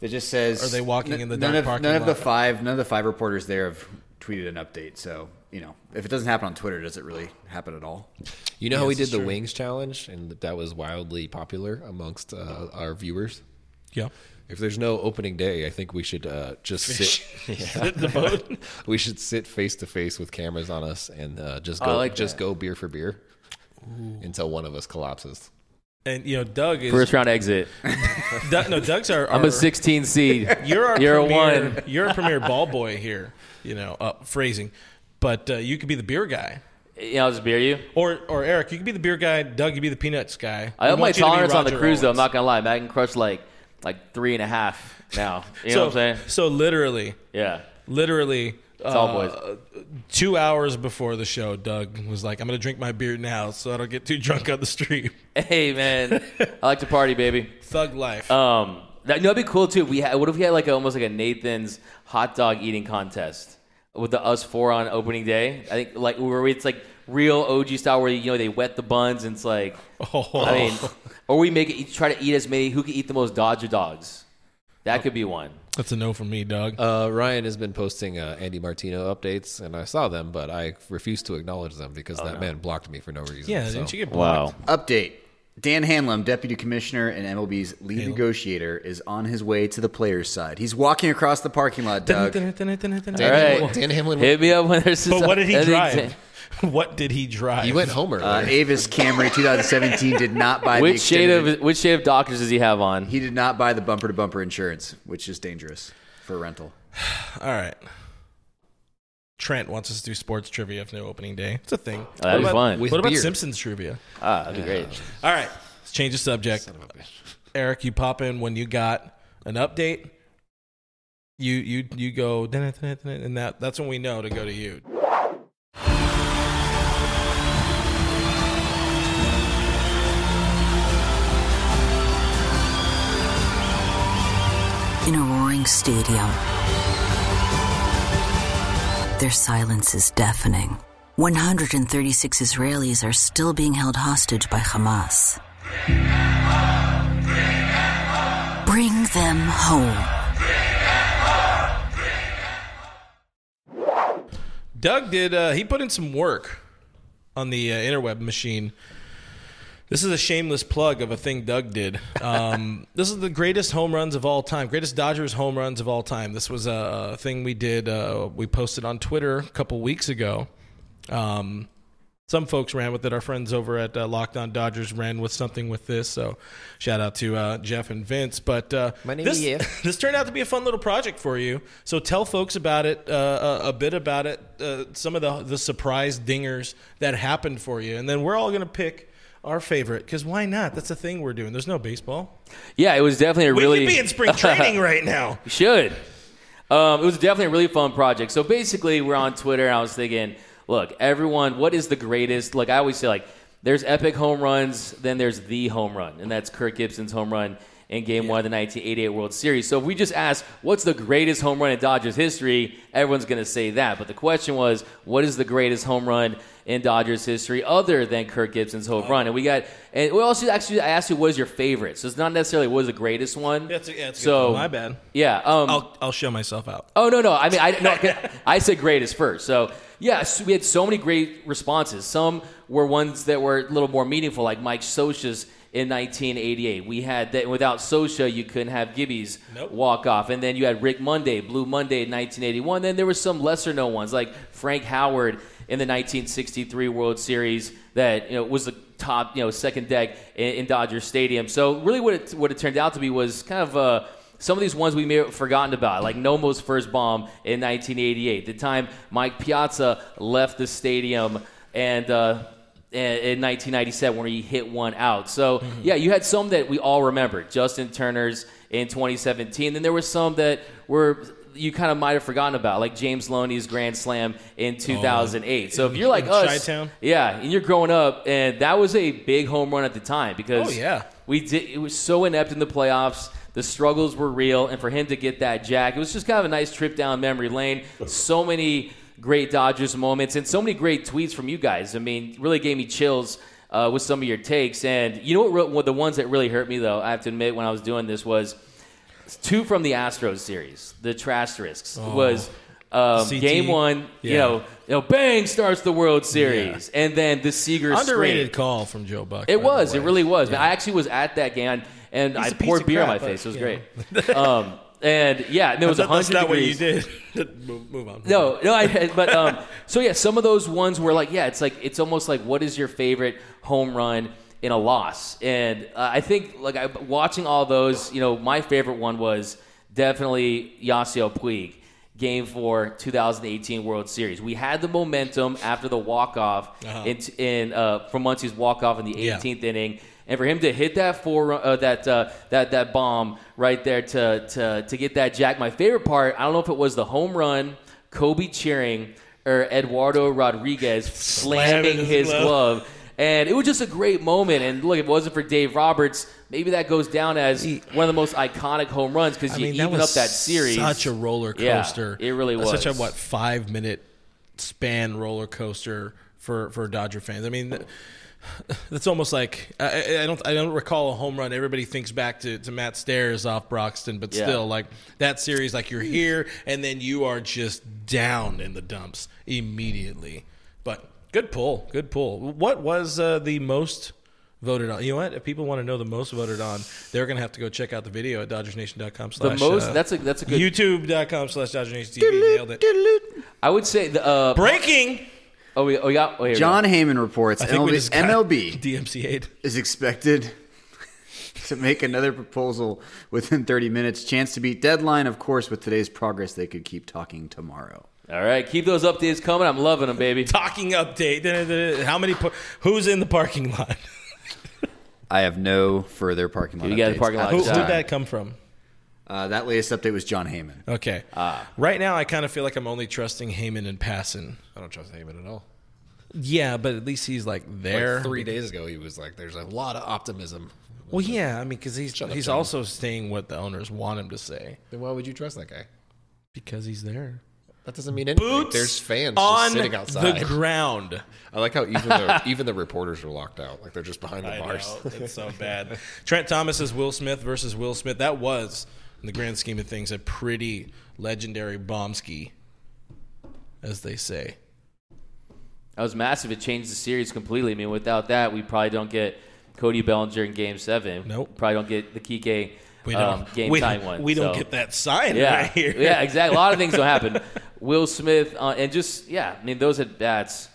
It just says. Are they walking n- in the dark of, parking none lot? None of the five, none of the five reporters there have tweeted an update. So you know, if it doesn't happen on Twitter, does it really happen at all? You know yeah, how we did the true. wings challenge, and that was wildly popular amongst uh, our viewers. Yeah. If there's no opening day, I think we should uh, just Fish. sit. Yeah. sit in the boat. We should sit face to face with cameras on us and uh, just go, like just that. go beer for beer Ooh. until one of us collapses. And you know, Doug is first round exit. Doug, no, Doug's our, our. I'm a sixteen seed. You're our you're premier, a one. You're a premier ball boy here. You know, uh, phrasing, but uh, you could be the beer guy. Yeah, I'll just beer you. Or or Eric, you could be the beer guy. Doug, you could be the peanuts guy. I we have my tolerance on the cruise Owens. though. I'm not gonna lie, man. I can crush like. Like three and a half now. You so, know what I'm saying? So literally. Yeah. Literally. It's all boys. Uh, two hours before the show, Doug was like, I'm going to drink my beer now so I don't get too drunk on the street. Hey, man. I like to party, baby. Thug life. Um, that, you know, that'd be cool, too. We had, What if we had like a, almost like a Nathan's hot dog eating contest with the us four on opening day? I think like where it's like real O G style where, you know, they wet the buns and it's like, oh. I mean. Or we make it try to eat as many. Who can eat the most Dodger dogs? That could be one. That's a no from me, Doug. Uh, Ryan has been posting uh, Andy Martino updates, and I saw them, but I refused to acknowledge them because oh, that no. man blocked me for no reason. Yeah, so. Didn't you get blocked? Wow. Update. Dan Hanlon, deputy commissioner and M L B's lead Halo. negotiator, is on his way to the players' side. He's walking across the parking lot, Doug. Dun, dun, dun, dun, dun, dun. All right. All right. Dan Hanlon. Hit me up when there's But what did he drive? What did he drive? He went Homer. Uh, Avis Camry twenty seventeen did not buy which the shade of Which shade of Dockers does he have on? He did not buy the bumper-to-bumper insurance, which is dangerous for rental. All right. Trent wants us to do sports trivia for no opening day. It's a thing. Oh, that'd be fun. What about beer. Simpsons trivia? Ah, that'd be yeah. great. All right. Let's change the subject. Son of a bitch. Eric, you pop in when you got an update. You you you go, and that that's when we know to go to you. In a roaring stadium, their silence is deafening. one hundred thirty-six Israelis are still being held hostage by Hamas. Bring them home. Bring them home. Bring them home. Doug did, uh, he put in some work on the uh, interweb machine. This is a shameless plug of a thing Doug did. Um, this is the greatest home runs of all time, greatest Dodgers home runs of all time. This was a thing we did, uh, we posted on Twitter a couple weeks ago. Um, some folks ran with it. Our friends over at uh, Locked On Dodgers ran with something with this. So shout out to uh, Jeff and Vince. But uh, My name this, is this turned out to be a fun little project for you. So tell folks about it, uh, a, a bit about it, uh, some of the, the surprise dingers that happened for you. And then we're all going to pick our favorite, because why not? That's the thing we're doing. There's no baseball. Yeah, it was definitely a we really... We could be in spring training right now. You should. Um, it was definitely a really fun project. So basically, we're on Twitter, and I was thinking, look, everyone, what is the greatest... Like, I always say, like, there's epic home runs, then there's the home run, and that's Kirk Gibson's home run in Game yeah. one of the nineteen eighty-eight World Series. So if we just ask, what's the greatest home run in Dodgers history, everyone's going to say that. But the question was, what is the greatest home run in Dodgers history other than Kirk Gibson's home oh. run? And we got, and we also actually, I asked you, what is your favorite? So it's not necessarily what is the greatest one. That's a, yeah, that's so, good. My bad. Yeah. Um, I'll, I'll show myself out. Oh, no, no. I mean, I, no, I said greatest first. So, yeah, so we had so many great responses. Some were ones that were a little more meaningful, like Mike Scioscia's in nineteen eighty-eight. We had that without Scioscia, you couldn't have Gibby's nope. walk off. And then you had Rick Monday, Blue Monday in nineteen eighty-one. Then there were some lesser-known ones, like Frank Howard in the nineteen sixty-three World Series that, you know, was the top, you know, second deck in, in Dodger Stadium. So really what it what it turned out to be was kind of uh, some of these ones we may have forgotten about, like Nomo's first bomb in nineteen eighty-eight, the time Mike Piazza left the stadium and uh, in nineteen ninety-seven where he hit one out. So, mm-hmm. yeah, you had some that we all remember. Justin Turner's in twenty seventeen. Then there were some that were you kind of might have forgotten about, like James Loney's grand slam in two thousand eight. Oh. So if you're like in us, Chi-Town. Yeah, and you're growing up, and that was a big home run at the time because oh, yeah. we did. It was so inept in the playoffs. The struggles were real, and for him to get that jack, it was just kind of a nice trip down memory lane. So many great Dodgers moments and so many great tweets from you guys. I mean, really gave me chills uh, with some of your takes. And you know what, what? The ones that really hurt me, though, I have to admit, when I was doing this was two from the Astros series, the Trasterisks, oh, was um, game one, yeah. you, know, you know, bang, starts the World Series. Yeah. And then the Seager underrated scream. Call from Joe Buck. It was. It really was. Yeah. I actually was at that game. And He's I poured beer crap, on my face. It was yeah. great. Um, and, yeah, and it was one hundred that's degrees. That's not what you did. move, move on. Move no, on. no. I, but um, so, yeah, some of those ones were like, yeah, it's like it's almost like what is your favorite home run in a loss? And uh, I think, like, I, watching all those, you know, my favorite one was definitely Yasiel Puig, Game four, two thousand eighteen World Series. We had the momentum after the walk-off uh-huh. in, in, uh, from Muncy's walk-off in the eighteenth yeah. inning. And for him to hit that four, uh, that uh, that that bomb right there to to to get that jack. My favorite part, I don't know if it was the home run, Kobe cheering, or Eduardo Rodriguez slamming his, his glove. glove. And it was just a great moment. And look, if it wasn't for Dave Roberts, maybe that goes down as one of the most iconic home runs because you mean, even that was up that series. Such a roller coaster. Yeah, it really was. Such a what five minute span roller coaster for for Dodger fans. I mean. The, That's almost like I, I don't I don't recall a home run. Everybody thinks back to, to Matt Stairs off Broxton, but yeah. still, like that series, like you're here and then you are just down in the dumps immediately. But good pull, good pull. What was uh, the most voted on? You know what? If people want to know the most voted on, they're gonna have to go check out the video at Dodgers Nation dot com. The most. Uh, that's a that's a good YouTube dot com slash Dodgers Nation T V. Nailed it. I would say the uh, breaking. Oh, we, oh, yeah. oh, yeah. John Heyman reports M L B, M L B D M C A'd. Is expected to make another proposal within thirty minutes. Chance to beat deadline, of course, with today's progress, they could keep talking tomorrow. All right, keep those updates coming. I'm loving them, baby. Talking update. How many? Who's in the parking lot? I have no further parking lot. You got the parking lot. Who did that come from? Uh, that latest update was John Heyman. Okay. Uh, right now, I kind of feel like I'm only trusting Heyman and Passan. I don't trust Heyman at all. Yeah, but at least he's like there. Like three days ago, he was like, "There's a lot of optimism." Well, yeah, I mean, because he's Shut he's up, also saying what the owners want him to say. Then why would you trust that guy? Because he's there. That doesn't mean anything. Boots There's fans on just sitting outside the ground. I like how even the, even the reporters are locked out. Like they're just behind the I bars. Know. It's so bad. Trent Thomas's Will Smith versus Will Smith. That was, in the grand scheme of things, a pretty legendary bombski, as they say. That was massive. It changed the series completely. I mean, without that, we probably don't get Cody Bellinger in Game seven. Nope. Probably don't get the Kike we um, game we, time one. We so. don't get that sign yeah. right here. Yeah, exactly. A lot of things don't happen. Will Smith, uh, and just, yeah, I mean, those at-bats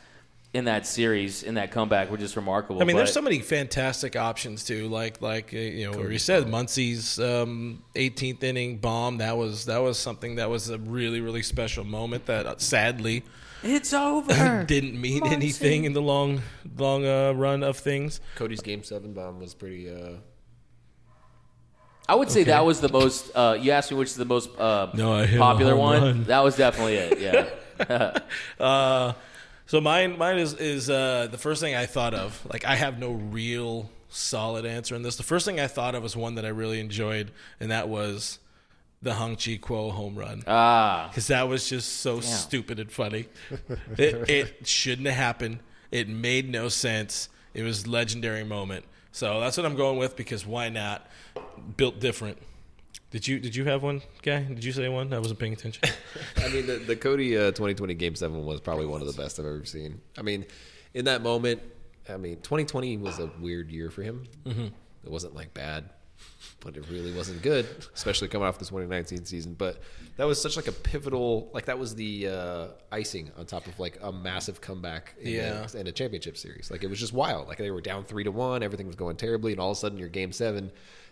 in that series, in that comeback, were just remarkable. I mean, but there's so many fantastic options, too. Like, like uh, you know, Cody where you said, Muncy's um, eighteenth inning bomb, that was that was something that was a really, really special moment that, uh, sadly, it's over. didn't mean Muncy. anything in the long long uh, run of things. Cody's Game seven bomb was pretty... Uh... I would say okay. that was the most... Uh, you asked me which is the most uh, no, popular one. Run. That was definitely it, yeah. uh So mine, mine is is uh, the first thing I thought of. Like I have no real solid answer in this. The first thing I thought of was one that I really enjoyed, and that was the Hong Chi Kuo home run. Ah, because that was just so Damn. stupid and funny. it, it shouldn't have happened. It made no sense. It was a legendary moment. So that's what I'm going with because why not? Built different. Did you did you have one, guy? Did you say one? I wasn't paying attention. I mean, the, the Cody uh, twenty twenty Game seven was probably one of the best I've ever seen. I mean, in that moment, I mean, twenty twenty was a weird year for him. Mm-hmm. It wasn't, like, bad, but it really wasn't good, especially coming off the twenty nineteen season. But that was such, like, a pivotal – like, that was the uh, icing on top of, like, a massive comeback in, yeah. a, in a championship series. Like, it was just wild. Like, they were down three to one. Everything was going terribly, and all of a sudden your Game seven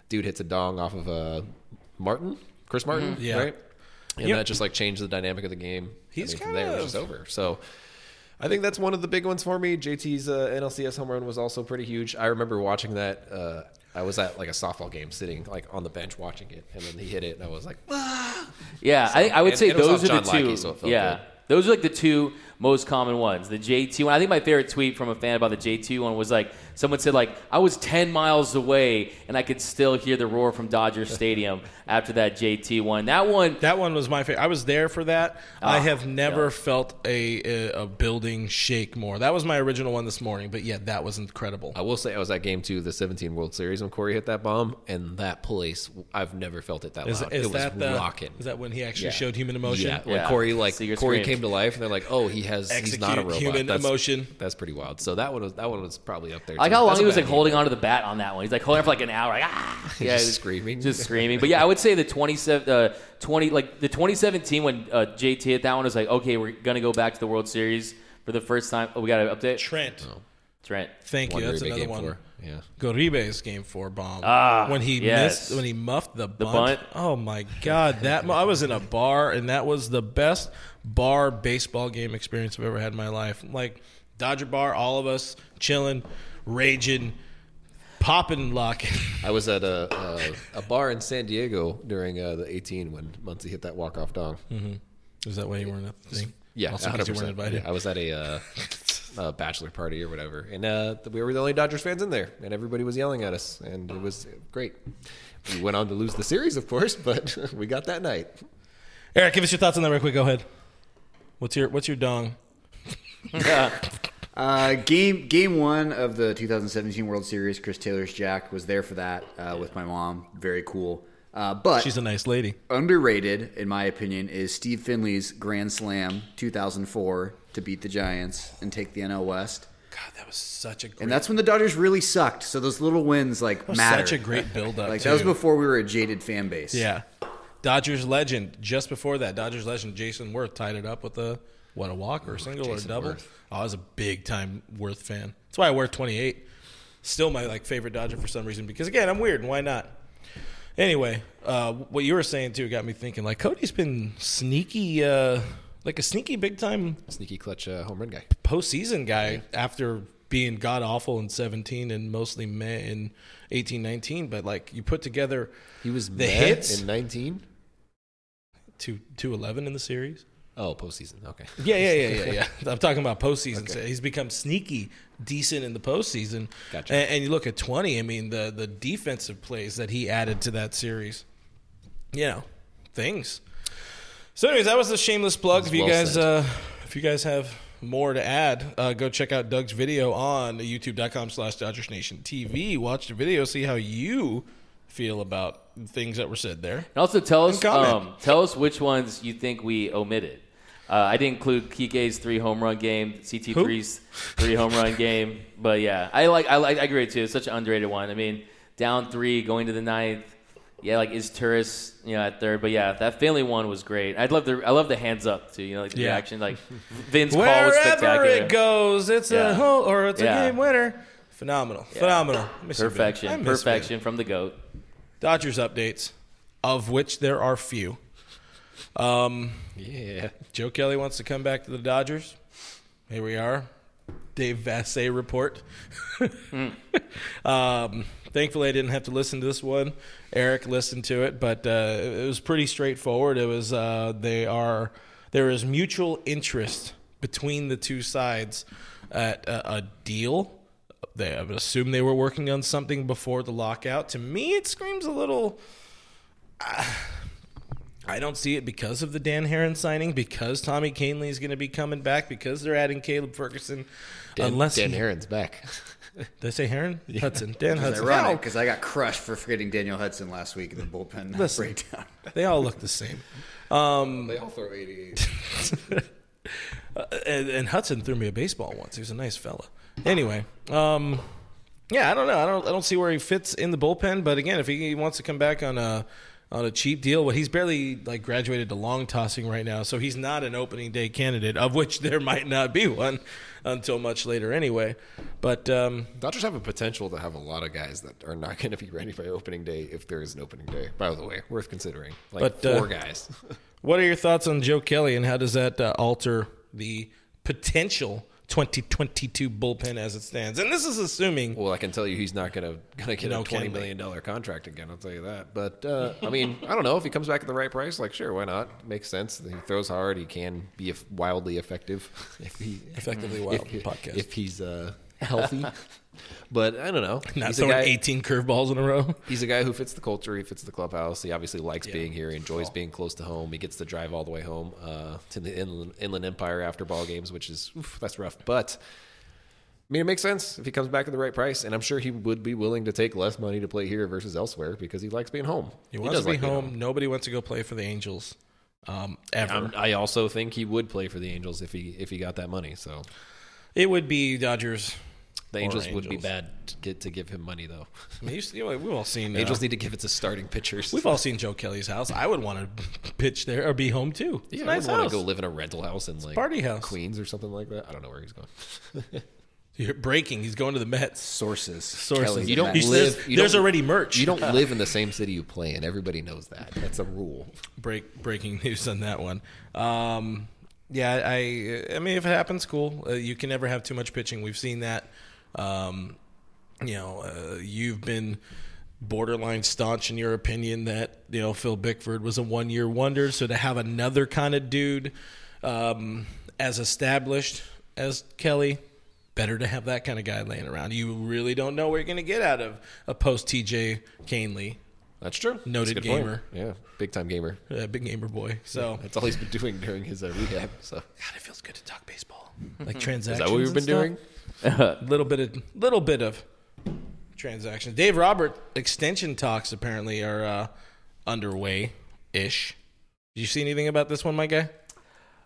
dude hits a dong off of a – Martin, Chris Martin, mm-hmm. yeah. right? And yep. that just like changed the dynamic of the game. He's I mean, from there, it was just over. So I think that's one of the big ones for me. J T's uh, N L C S home run was also pretty huge. I remember watching that. Uh, I was at like a softball game, sitting like on the bench watching it, and then he hit it, and I was like, ah! Yeah, so, I, I would and, say and those are the two. Leakey, so yeah, good. Those are like the two most common ones. The J T one. I think my favorite tweet from a fan about the J T one was like someone said like I was ten miles away and I could still hear the roar from Dodger Stadium after that J T one. That one. That one was my favorite. I was there for that. Ah, I have never yeah. felt a, a a building shake more. That was my original one this morning, but yeah, that was incredible. I will say I was at Game Two of the seventeen World Series when Corey hit that bomb, and that place I've never felt it that is, loud. Is it that was the, rocking. Is that when he actually yeah. showed human emotion? Yeah, when yeah. Corey like so Corey came to life, and they're like, oh, he has Execute he's not a robot. Human that's, emotion. That's pretty wild. So that one was that one was probably up there. Too. I like how long that's he was like holding onto the bat on that one. He's like holding it for like an hour, like ah, yeah, just screaming, just screaming. But yeah, I would say the twenty seven, uh, twenty like the twenty seventeen when uh, J T hit that one was like, okay, we're gonna go back to the World Series for the first time. Oh, we got an update. Trent, oh. Trent, thank one you. That's Uribe another one. Four. Yeah, Uribe's game four bomb ah, when he yes. missed when he muffed the bunt. The bunt. Oh my God, that I was in a bar and that was the best bar baseball game experience I've ever had in my life. Like Dodger bar, all of us chilling, raging, popping, locking. I was at a a, a bar in San Diego during uh, the eighteen when Muncy hit that walk off dong. Mm-hmm. Is that why you weren't at the thing? Yeah, also one hundred percent. You weren't invited. Yeah, I was at a. Uh, Uh, bachelor party or whatever, and uh, we were the only Dodgers fans in there, and everybody was yelling at us, and it was great. We went on to lose the series, of course, but we got that night. Eric, give us your thoughts on that real quick. Go ahead. What's your What's your dong? Yeah. uh, game Game one of the two thousand seventeen World Series. Chris Taylor's Jack was there for that uh, with my mom. Very cool. Uh, but she's a nice lady. Underrated, in my opinion, is Steve Finley's grand slam two thousand four to beat the Giants and take the N L West. God, that was such a great... And that's when the Dodgers really sucked, so those little wins, like, mattered. Such a great build-up, Like, too. That was before we were a jaded fan base. Yeah. Dodgers legend, just before that, Dodgers legend Jason Worth tied it up with a, what, a walk or a single Ooh, or a double? Worth. Oh, I was a big-time Worth fan. That's why I wear twenty-eight. Still my, like, favorite Dodger for some reason, because, again, I'm weird, and why not? Anyway, uh, what you were saying, too, got me thinking, like, Cody's been sneaky... Uh, Like a sneaky big-time... Sneaky clutch uh, home run guy. Postseason guy yeah. after being god-awful in seventeen and mostly meh in eighteen nineteen. But, like, you put together he was the hits. In nineteen? two eleven in the series. Oh, postseason. Okay. Yeah, yeah, yeah, yeah, yeah. I'm talking about postseason. Okay. So he's become sneaky, decent in the postseason. Gotcha. And, and you look at twenty, I mean, the, the defensive plays that he added to that series. You know, things. So, anyways, that was the shameless plug. If you well guys, uh, if you guys have more to add, uh, go check out Doug's video on YouTube dot com slash Dodgers Nation T V. Watch the video, see how you feel about things that were said there, and also tell us, um, tell us which ones you think we omitted. Uh, I didn't include Kike's three home run game, C T three's three home run game, but yeah, I like, I like, I agree too. It's such an underrated one. I mean, down three, going to the ninth. Yeah, like is Turris, you know, at third, but yeah, that Finley one was great. I'd love the I love the hands up too, you know, like the yeah. reaction, like Vin's call was spectacular. Wherever it goes, it's yeah. a hole or it's yeah. a game winner. Phenomenal, yeah. phenomenal, Mister perfection, perfection Vin. From the GOAT. Dodgers updates, of which there are few. Um, yeah, Joe Kelly wants to come back to the Dodgers. Here we are, Dave Vassay report. mm. Um. Thankfully, I didn't have to listen to this one. Eric listened to it, but uh, it was pretty straightforward. It was uh, they are there is mutual interest between the two sides at a, a deal. They, I would assume they were working on something before the lockout. To me, it screams a little. Uh, I don't see it because of the Dan Heron signing, because Tommy Kahnle is going to be coming back, because they're adding Caleb Ferguson. Dan, unless Dan he, Heron's back. Did I say Heron? Yeah. Hudson. Dan Hudson. It's ironic because I got crushed for forgetting Daniel Hudson last week in the bullpen Listen, breakdown. They all look the same. Um, they all throw eighty-eight. and, and Hudson threw me a baseball once. He was a nice fella. Anyway, um, yeah, I don't know. I don't. I don't see where he fits in the bullpen. But again, if he, he wants to come back on a on a cheap deal, well, he's barely like graduated to long tossing right now, so he's not an opening day candidate, of which there might not be one until much later anyway. But um, Dodgers have a potential to have a lot of guys that are not going to be ready by opening day if there is an opening day. By the way, worth considering. Like but, four uh, guys. What are your thoughts on Joe Kelly and how does that uh, alter the potential twenty twenty-two bullpen as it stands. And this is assuming... Well, I can tell you he's not going to get no a twenty million dollars contract again. I'll tell you that. But, uh, I mean, I don't know. If he comes back at the right price, like, sure, why not? Makes sense. He throws hard. He can be wildly effective. if he Effectively wild if, podcast. If he's uh, healthy. But I don't know. Not he's throwing guy, eighteen curveballs in a row. He's a guy who fits the culture. He fits the clubhouse. He obviously likes yeah. being here. He enjoys oh. being close to home. He gets to drive all the way home uh, to the Inland, Inland Empire after ball games, which is oof, that's rough. But I mean, it makes sense if he comes back at the right price, and I'm sure he would be willing to take less money to play here versus elsewhere because he likes being home. He wants he to be like home. home. Nobody wants to go play for the Angels um, ever. I'm, I also think he would play for the Angels if he if he got that money. So it would be Dodgers. The Angels, Angels would be bad to, get, to give him money, though. I mean, you know, we've all seen... Uh, Angels need to give it to starting pitchers. We've all seen Joe Kelly's house. I would want to pitch there or be home, too. It's yeah, a nice house. I would want to go live in a rental house in, like, party house. Queens or something like that. I don't know where he's going. You're breaking. He's going to the Mets. Sources. Sources. Kelly, you don't you live... You there's don't, already merch. You don't live in the same city you play in. Everybody knows that. That's a rule. Break Breaking news on that one. Um, yeah, I, I mean, if it happens, cool. Uh, you can never have too much pitching. We've seen that. Um, you know, uh, you've been borderline staunch in your opinion that, you know, Phil Bickford was a one-year wonder. So to have another kind of dude um, as established as Kelly, better to have that kind of guy laying around. You really don't know what you're going to get out of a post-T J Canley. That's true. Noted That's gamer. Point. Yeah, big-time gamer. Uh, big gamer boy. So yeah, that's all he's been doing during his uh, rehab. So God, it feels good to talk baseball. Like transactions. Is that what we've been stuff? doing? A little bit of little bit of transactions. Dave Roberts extension talks apparently are uh, underway ish. Did you see anything about this one, my guy?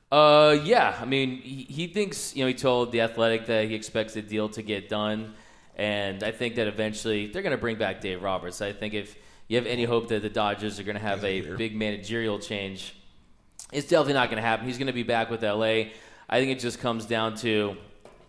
Uh, yeah. I mean, he, he thinks you know. He told The Athletic that he expects the deal to get done, and I think that eventually they're going to bring back Dave Roberts. I think if you have any hope that the Dodgers are going to have a big managerial change, it's definitely not going to happen. He's going to be back with L A. I think it just comes down to.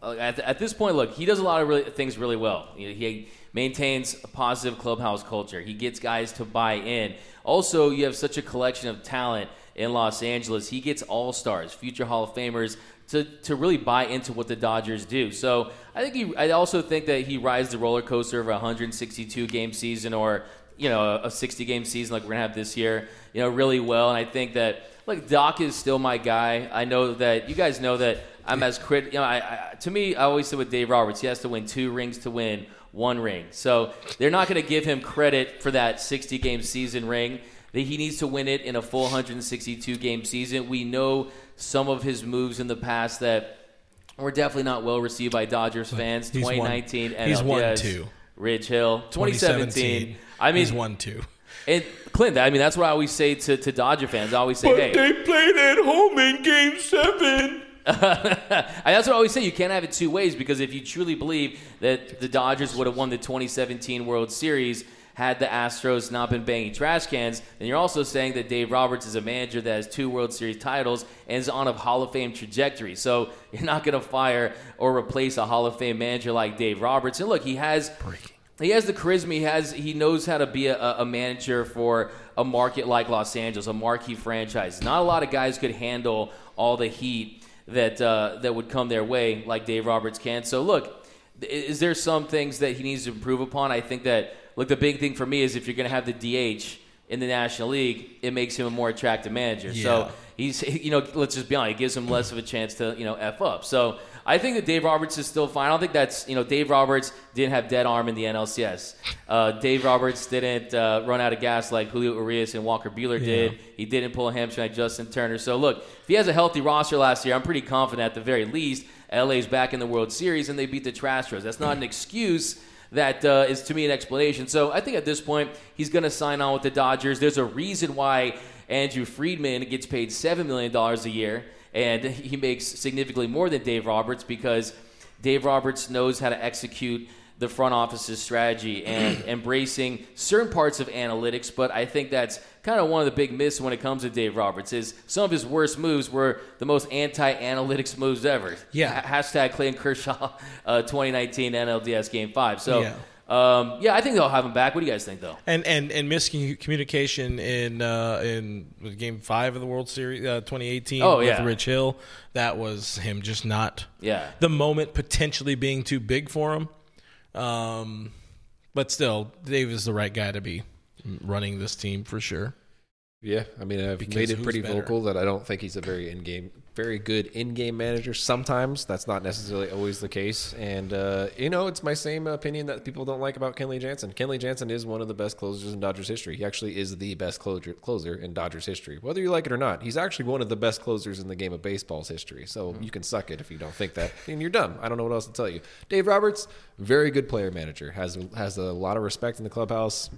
At, at this point, look, he does a lot of really, things really well. You know, he maintains a positive clubhouse culture. He gets guys to buy in. Also, you have such a collection of talent in Los Angeles. He gets all-stars, future Hall of Famers, to, to really buy into what the Dodgers do. So I think he, I also think that he rides the roller coaster of a one sixty-two game season or you know a sixty game season like we're gonna have this year. You know, really well, and I think that like Doc is still my guy. I know that you guys know that. I'm as crit. You know, I, I, to me, I always said with Dave Roberts, he has to win two rings to win one ring. So they're not going to give him credit for that sixty game season ring. He needs to win it in a full one sixty-two game season. We know some of his moves in the past that were definitely not well received by Dodgers fans. He's twenty nineteen, and he's won two. Ridge Hill, twenty seventeen. twenty seventeen I mean, he's won two. And Clint, I mean, that's what I always say to, to Dodger fans. I always say, but hey, they played at home in Game Seven. That's what I always say. You can't have it two ways because if you truly believe that the Dodgers would have won the twenty seventeen World Series had the Astros not been banging trash cans, then you're also saying that Dave Roberts is a manager that has two World Series titles and is on a Hall of Fame trajectory. So you're not going to fire or replace a Hall of Fame manager like Dave Roberts. And look, he has he has the charisma. He has he knows how to be a, a manager for a market like Los Angeles, a marquee franchise. Not a lot of guys could handle all the heat that uh, that would come their way like Dave Roberts can. So, look, is there some things that he needs to improve upon? I think that, look, the big thing for me is if you're going to have the D H in the National League, it makes him a more attractive manager. Yeah. So, he's, you know, let's just be honest, it gives him less of a chance to, you know, F up. So, I think that Dave Roberts is still fine. I don't think that's, you know, Dave Roberts didn't have dead arm in the N L C S. Uh, Dave Roberts didn't uh, run out of gas like Julio Urias and Walker Buehler did. Yeah. He didn't pull a hamstring like Justin Turner. So, look, if he has a healthy roster last year, I'm pretty confident at the very least L A's back in the World Series and they beat the Astros. That's not an excuse. That uh, is, to me, an explanation. So I think at this point he's going to sign on with the Dodgers. There's a reason why Andrew Friedman gets paid seven million dollars a year. And he makes significantly more than Dave Roberts because Dave Roberts knows how to execute the front office's strategy and embracing certain parts of analytics. But I think that's kind of one of the big myths when it comes to Dave Roberts is some of his worst moves were the most anti-analytics moves ever. Yeah. Hashtag Clayton Kershaw uh, twenty nineteen N L D S Game five. So yeah. Um, yeah, I think they'll have him back. What do you guys think, though? And and and miscommunication in uh, in Game Five of the World Series, uh, twenty eighteen, oh, with yeah. Rich Hill. That was him just not. Yeah. The moment potentially being too big for him, um, but still, Dave is the right guy to be running this team for sure. Yeah, I mean, I've because made it pretty better? vocal that I don't think he's a very in-game, very good in-game manager. Sometimes that's not necessarily always the case, and uh, you know, it's my same opinion that people don't like about Kenley Jansen. Kenley Jansen is one of the best closers in Dodgers history. He actually is the best closer, closer in Dodgers history, whether you like it or not. He's actually one of the best closers in the game of baseball's history. So mm-hmm. you can suck it if you don't think that, and you're dumb. I don't know what else to tell you. Dave Roberts, very good player manager, has has a lot of respect in the clubhouse,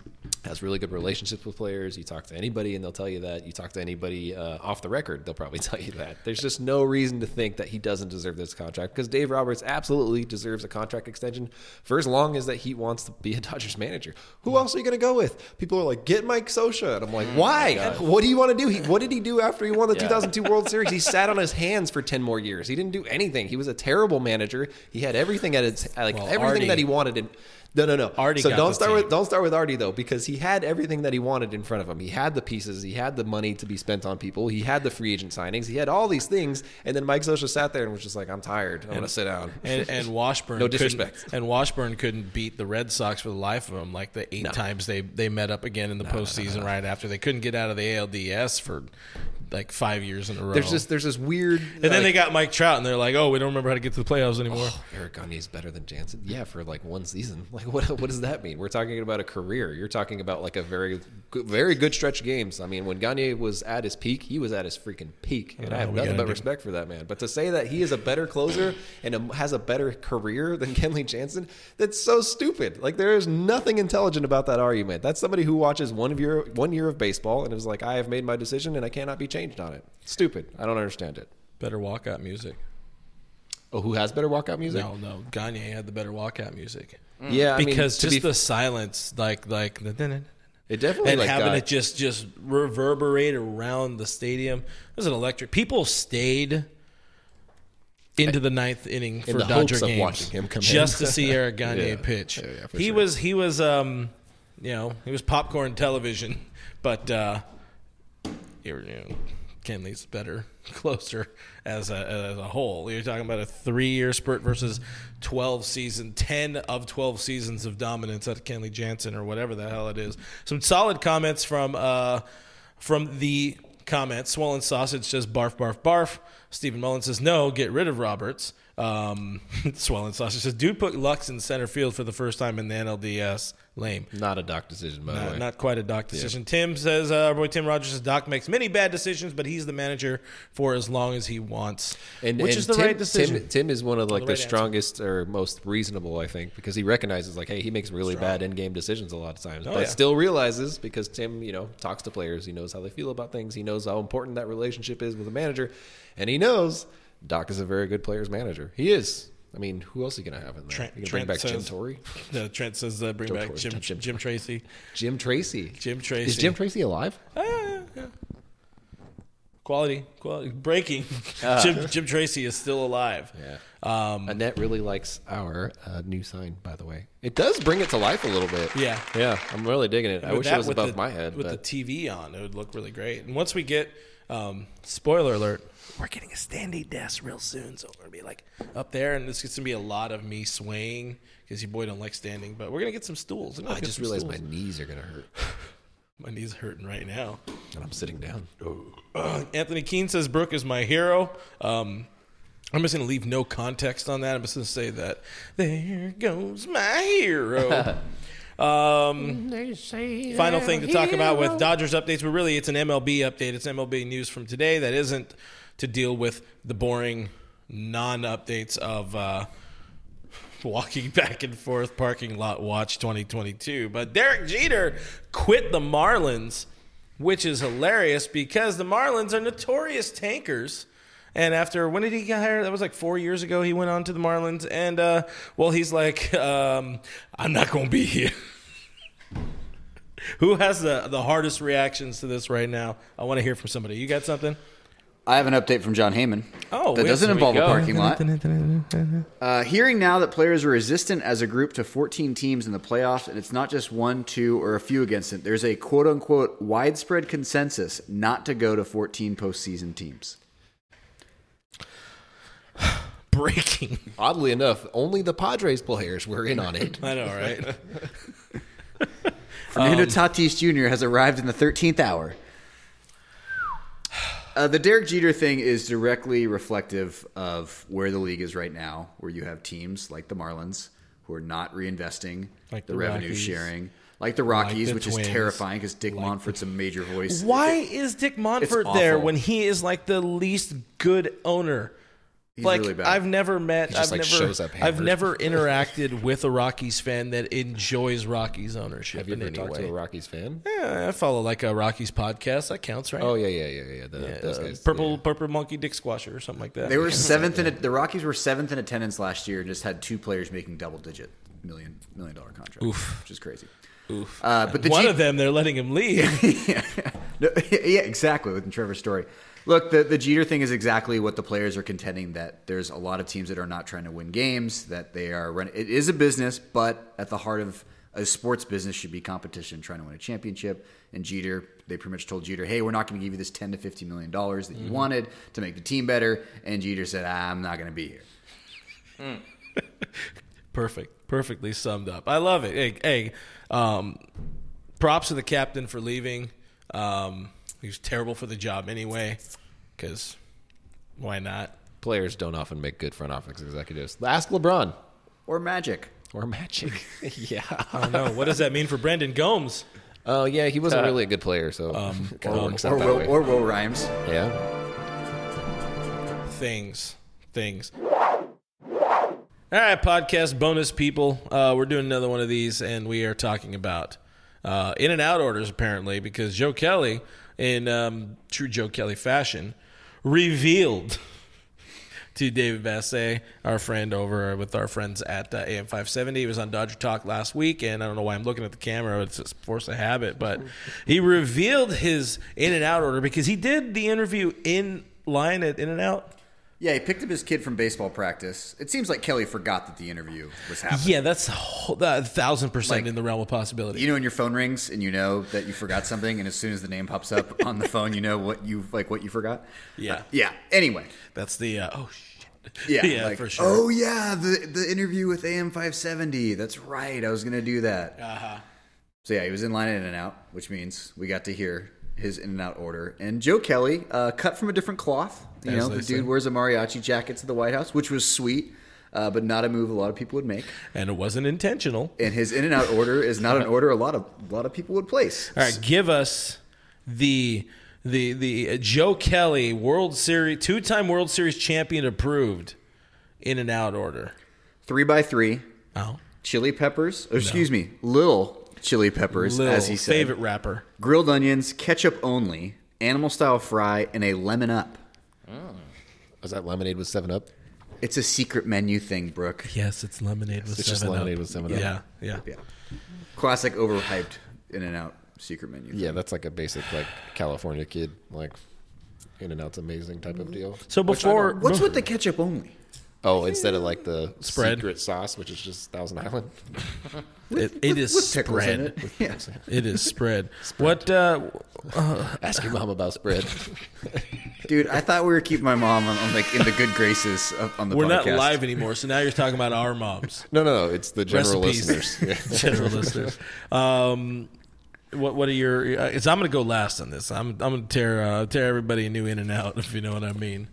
has really good relationships with players. You talk to anybody, and they'll tell you that. You talk to anybody uh, off the record, they'll probably tell you that. There's just no reason to think that he doesn't deserve this contract, because Dave Roberts absolutely deserves a contract extension for as long as that he wants to be a Dodgers manager. Who else are you going to go with? People are like, get Mike Scioscia. And I'm like, why? Oh, what do you want to do? He, what did he do after he won the yeah. two thousand two World Series? He sat on his hands for ten more years. He didn't do anything. He was a terrible manager. He had everything at its, like well, everything Artie. that he wanted in No, no, no. Artie so don't start team. with don't start with Artie though, because he had everything that he wanted in front of him. He had the pieces, he had the money to be spent on people, he had the free agent signings, he had all these things, and then Mike Scioscia sat there and was just like, "I'm tired. I'm going to sit down." And, and Washburn, no disrespect, and Washburn couldn't beat the Red Sox for the life of them. Like the eight no. times they, they met up again in the no, postseason no, no, no. right after, they couldn't get out of the A L D S for like five years in a row. There's this there's this weird, and like, then they got Mike Trout, and they're like, "Oh, we don't remember how to get to the playoffs anymore." Oh, Eric Gagne's better than Jansen, yeah, for like one season. Like, What what does that mean? We're talking about a career. You're talking about like a very, very good stretch of games. I mean, when Gagne was at his peak, he was at his freaking peak, and I have nothing but respect for that man. But to say that he is a better closer and a, has a better career than Kenley Jansen, that's so stupid. Like, there is nothing intelligent about that argument. That's somebody who watches one year one year of baseball and is like, I have made my decision and I cannot be changed on it. Stupid. I don't understand it. Better walkout music. Oh, who has better walkout music? No, no, Gagne had the better walkout music. Mm. Yeah, I because mean, just be... the silence, like like the it definitely and like having got... it just just reverberate around the stadium. It was an electric. People stayed into the ninth inning for in the Dodger hopes games of watching him come just in. to see Eric Gagne yeah. pitch. Yeah, yeah, he sure. was he was um you know he was popcorn television, but uh, you know, Kenley's better closer as a as a whole. You're talking about a three-year spurt versus twelve season, ten of twelve seasons of dominance at Kenley Jansen or whatever the hell it is. Some solid comments from uh, from the comments. Swollen Sausage says barf barf barf. Stephen Mullen says no, get rid of Roberts. Um, Swollen Sausage says dude put Lux in center field for the first time in the N L D S. Lame. Not a Doc decision, by not, the way. Not quite a Doc decision. Yeah. Tim says, uh, our boy Tim Rogers says, Doc makes many bad decisions, but he's the manager for as long as he wants, and, which and is the Tim, right decision. Tim, Tim is one of like the, the right strongest answer. or most reasonable, I think, because he recognizes like, hey, he makes really Strong. bad in-game decisions a lot of times, oh, but yeah. still realizes because Tim, you know, talks to players. He knows how they feel about things. He knows how important that relationship is with a manager, and he knows Doc is a very good player's manager. He is. I mean, who else are you going to have in there? Trent, you going to bring back says, Jim Torrey? No, Trent says uh, bring Joe back Torrey, Jim, Jim Jim Tracy. Jim Tracy. Jim Tracy. Is Jim Tracy alive? Uh, yeah. Quality. Quality. Breaking. Uh, Jim, Jim Tracy is still alive. Yeah. Um, Annette really likes our uh, new sign, by the way. It does bring it to life a little bit. Yeah. Yeah. I'm really digging it. I wish that, it was above the, my head. With but. the T V on, it would look really great. And once we get, um, spoiler alert, we're getting a standing desk real soon, so we're going to be like up there, and this is going to be a lot of me swaying because your boy don't like standing, but we're going to get some stools. I just realized stools. my knees are going to hurt. My knees are hurting right now. And I'm sitting down. Uh, Anthony Keene says, Brooke is my hero. Um, I'm just going to leave no context on that. I'm just going to say that, there goes my hero. Um, final thing to talk about with Dodgers updates, but really it's an M L B update. It's M L B news from today that isn't to deal with the boring non-updates of uh, walking back and forth parking lot watch twenty twenty-two. But Derek Jeter quit the Marlins, which is hilarious because the Marlins are notorious tankers. And after, when did he get hired? That was like four years ago he went on to the Marlins. And, uh, well, he's like, um, I'm not going to be here. Who has the, the hardest reactions to this right now? I want to hear from somebody. You got something? I have an update from John Heyman. Oh, that doesn't involve a parking lot. Uh, hearing now that players are resistant as a group to fourteen teams in the playoffs, and it's not just one, two, or a few against it. There's a quote-unquote widespread consensus not to go to fourteen postseason teams. Breaking. Oddly enough, only the Padres players were in on it. I know, right? Fernando um, Tatis Junior has arrived in the thirteenth hour. Uh, the Derek Jeter thing is directly reflective of where the league is right now, where you have teams like the Marlins who are not reinvesting, like the, the revenue Rockies. Sharing, like the Rockies, like the which Twins. Is terrifying because Dick like Monfort's the... a major voice. Why it, is Dick Monfort there when he is like the least good owner? He's like really bad. I've never met, he just, I've like, never, shows up hammered. I've never interacted with a Rockies fan that enjoys Rockies ownership. Have you ever talked to a Rockies fan? Yeah, I follow like a Rockies podcast. That counts, right? Oh yeah, yeah, yeah, yeah. The, yeah those uh, guys, purple, yeah. purple monkey dick squasher or something like that. They were seventh in a, the Rockies were seventh in attendance last year and just had two players making double digit million million dollar contracts. Oof, which is crazy. Oof. Uh, but the one G- of them, they're letting him leave. yeah. No, yeah, exactly. With Trevor's story. Look, the, the Jeter thing is exactly what the players are contending, that there's a lot of teams that are not trying to win games, that they are running. It is a business, but at the heart of a sports business should be competition, trying to win a championship. And Jeter, they pretty much told Jeter, hey, we're not going to give you this ten to fifteen million dollars that mm-hmm. you wanted to make the team better. And Jeter said, I'm not going to be here. Mm. Perfect. Perfectly summed up. I love it. Hey, hey um, props to the captain for leaving. Um He was terrible for the job anyway, because why not? Players don't often make good front office executives. Ask LeBron. Or Magic. Or Magic. yeah. I don't know. What does that mean for Brandon Gomes? Oh, uh, yeah. He wasn't uh, really a good player, so um, it kind of works out that way. Or Will Rimes. Yeah. Things. Things. All right, podcast bonus people. Uh, we're doing another one of these, and we are talking about uh, In-N-Out orders, apparently, because Joe Kelly... in um, true Joe Kelly fashion, revealed to David Bassett, our friend over with our friends at uh, A M five seventy. He was on Dodger Talk last week, and I don't know why I'm looking at the camera. It's just force of habit. But he revealed his In-N-Out order because he did the interview in line at In-N-Out. Yeah, he picked up his kid from baseball practice. It seems like Kelly forgot that the interview was happening. Yeah, that's a, whole, a thousand percent like, in the realm of possibility. You know when your phone rings and you know that you forgot something, and as soon as the name pops up on the phone, you know what you like, what you forgot? Yeah. Uh, yeah, anyway. That's the, uh, oh, shit. Yeah, yeah like, for sure. Oh, yeah, the, the interview with A M five seventy. That's right. I was going to do that. Uh-huh. So, yeah, he was in line at In-N-Out, which means we got to hear his In-N-Out order. And Joe Kelly, uh, cut from a different cloth. You know, the dude wears a mariachi jacket to the White House, which was sweet, uh, but not a move a lot of people would make. And it wasn't intentional. And his In-N-Out order is not an order a lot of a lot of people would place. All right, give us the the the Joe Kelly World Series two-time World Series champion approved In-N-Out order. Three by three. Oh, chili peppers. Or, no. Excuse me, Lil chili peppers, Lil, as he said. Favorite rapper. Grilled onions, ketchup only, animal style fry, and a lemon up. Oh. Is that lemonade with seven up? It's a secret menu thing, Brooke. Yes, it's lemonade yes, with seven up. It's just lemonade up. With seven up. Yeah, yeah. yeah. Classic overhyped In-N-Out secret menu thing. Yeah, that's like a basic like California kid, like In-N-Out's amazing type of deal. So before... What's with the ketchup only? Oh, instead of like the spread. Secret sauce, which is just Thousand Island. It, it with, is with spread. It. Yeah. it is spread. spread. What? Uh, uh, Ask your mom about spread, dude. I thought we were keeping my mom on, on like in the good graces of, on the. We're podcast. Not live anymore, so now you're talking about our moms. No, no, no. It's the general Recipes. Listeners. Yeah. General listeners. Um, what? What are your? Uh, it's, I'm going to go last on this. I'm. I'm going to tear uh, tear everybody a new In-N-Out, if you know what I mean.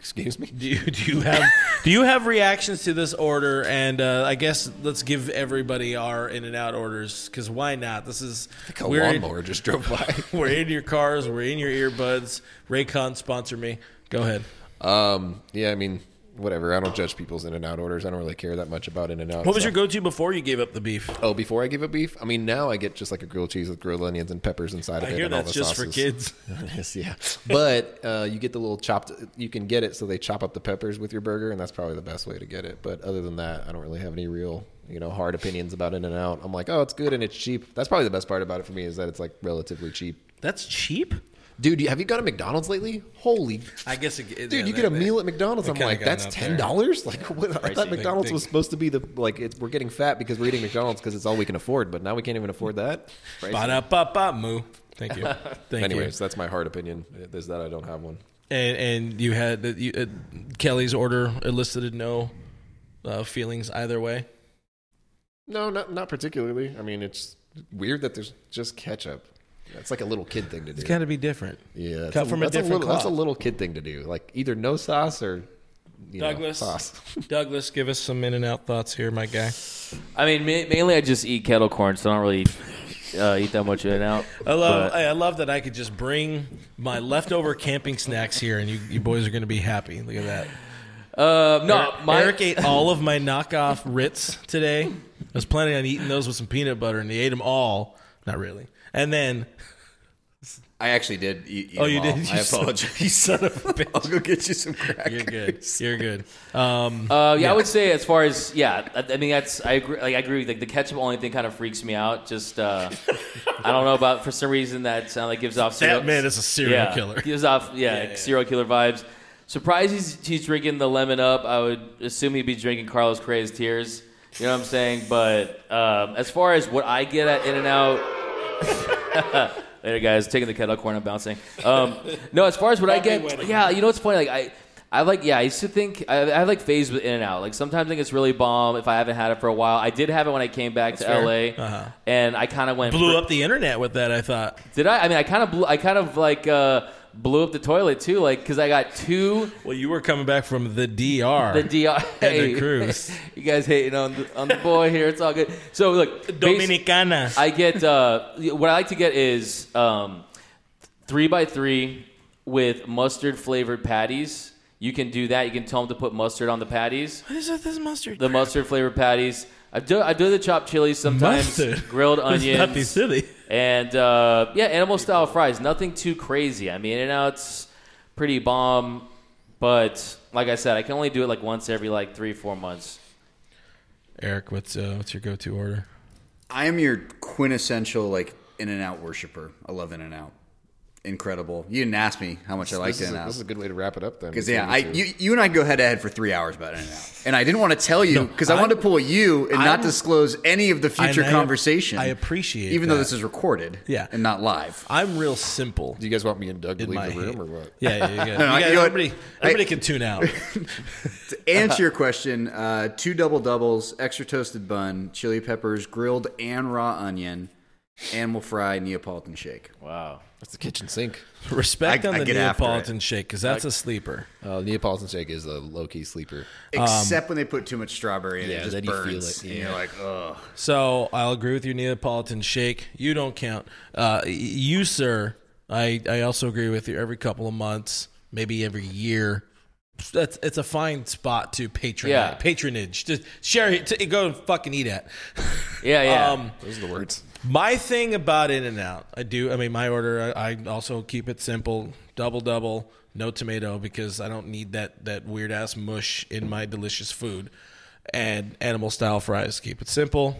Excuse me. Do you, do you have do you have reactions to this order? And uh, I guess let's give everybody our In-N-Out orders because why not? This is I think a lawnmower in, just drove by. We're in your cars. We're in your earbuds. Raycon sponsor me. Go ahead. Um. Yeah. I mean, whatever. I don't judge people's In-N-Out orders. I don't really care that much about In-N-Out. What was your go-to before you gave up the beef? Oh, before I gave up beef? I mean, now I get just like a grilled cheese with grilled onions and peppers inside of it. I hear that's just for kids. Yes, yeah. But uh, you get the little chopped, you can get it so they chop up the peppers with your burger, and that's probably the best way to get it. But other than that, I don't really have any real, you know, hard opinions about In-N-Out. I'm like, oh, it's good and it's cheap. That's probably the best part about it for me is that it's like relatively cheap. That's cheap? Dude, have you got a McDonald's lately? Holy. I guess it, Dude, yeah, you get a they, meal at McDonald's. I'm like, that's ten dollars? Like, what? I thought McDonald's big, big. was supposed to be the, like, it's, we're getting fat because we're eating McDonald's because it's all we can afford, but now we can't even afford that. Ba-da-ba-ba, moo. Thank you. Thank Anyways, you. Anyways, that's my hard opinion. There's that I don't have one. And and you had the, you, uh, Kelly's order elicited no uh, feelings either way? No, not not particularly. I mean, it's weird that there's just ketchup. That's like a little kid thing to do. It's got to be different. Yeah. Cut a, from a different a little, cloth. That's a little kid thing to do. Like either no sauce or you Douglas, know, sauce. Douglas, give us some In-N-Out thoughts here, my guy. I mean, ma- mainly I just eat kettle corn, so I don't really uh, eat that much In-N-Out. I love, I love that I could just bring my leftover camping snacks here, and you, you boys are going to be happy. Look at that. Uh, no, Eric, my- Eric ate all of my knockoff Ritz today. I was planning on eating those with some peanut butter, and he ate them all. Not really. And then I actually did eat, eat Oh, you all. did? You I apologize. You son of a bitch. I'll go get you some crackers. You're good. You're good. Um, uh, yeah, yeah, I would say as far as, yeah, I, I mean, that's, I agree. Like, I agree with like, the ketchup only thing kind of freaks me out. Just, uh, I don't know about, for some reason, that sound like gives off serial. That man is a serial yeah, killer. Gives off, yeah, yeah, like, yeah, serial killer vibes. Surprised he's, he's drinking the lemon up. I would assume he'd be drinking Carlos Correa's tears. You know what I'm saying? But um, as far as what I get at In-N-Out. Later, guys. Taking the kettle corn. I'm bouncing. Um, no, as far as what I get, yeah, you know what's funny? Like I, I like, yeah, I used to think I, I have like phased with In-N-Out. Like sometimes I think it's really bomb if I haven't had it for a while. I did have it when I came back That's to fair. L A, uh-huh. and I kind of went blew up the internet with that. I thought did I? I mean, I kind of blew. I kind of like. Uh, Blew up the toilet, too, like, because I got two... Well, you were coming back from the D R. The D R. Hey, the cruise. You guys hating on the, on the boy here. It's all good. So, look... Dominicana. I get... Uh, what I like to get is um, three by three with mustard-flavored patties. You can do that. You can tell them to put mustard on the patties. What is with this mustard? The mustard-flavored patties. I do I do the chopped chili sometimes. Mustard. Grilled onions. That'd be silly. And, uh, yeah, animal-style fries. Nothing too crazy. I mean, In-N-Out's pretty bomb. But, like I said, I can only do it, like, once every, like, three, four months. Eric, what's uh, what's your go-to order? I am your quintessential, like, In-N-Out worshiper. I love In-N-out. Incredible. You didn't ask me how much this, I liked In-N-Out. This is a good way to wrap it up, then. Because, yeah, I, you, you and I go head-to-head for three hours about In-N-Out. And I didn't want to tell you, because no, I, I wanted to pull you and I'm, not disclose any of the future I, conversation. I appreciate it. Even that. Though this is recorded yeah. and not live. I'm real simple. Do you guys want me and Doug to leave the room head. Or what? Yeah, yeah, yeah. You no, you guys, you everybody I, everybody can tune out. To answer your question, uh, two double-doubles, extra toasted bun, chili peppers, grilled and raw onion, animal fry, Neapolitan shake. Wow. That's the kitchen sink. Respect I, on the Neapolitan shake, because that's like, a sleeper. Uh, Neapolitan shake is a low-key sleeper. Except um, when they put too much strawberry in yeah, it. Just then burns, you feel it. Yeah. And you're like, ugh. So I'll agree with your Neapolitan shake. You don't count. Uh, you, sir, I, I also agree with you every couple of months, maybe every year. That's It's a fine spot to patronize. Yeah. Patronage. Just share it. T- go and fucking eat at. Yeah, yeah. Um, Those are the words. My thing about In-N-Out, I do. I mean, my order, I, I also keep it simple, double double, no tomato because I don't need that that weird ass mush in my delicious food. And animal style fries, keep it simple.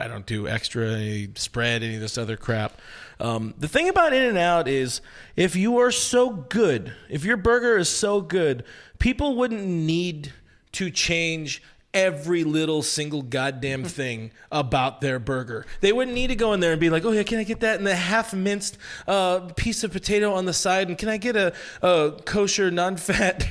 I don't do extra any spread, any of this other crap. Um, the thing about In-N-Out is, if you are so good, if your burger is so good, people wouldn't need to change every little single goddamn thing about their burger. They wouldn't need to go in there and be like, oh yeah, can I get that and the half minced uh, piece of potato on the side, and can I get a, a kosher non-fat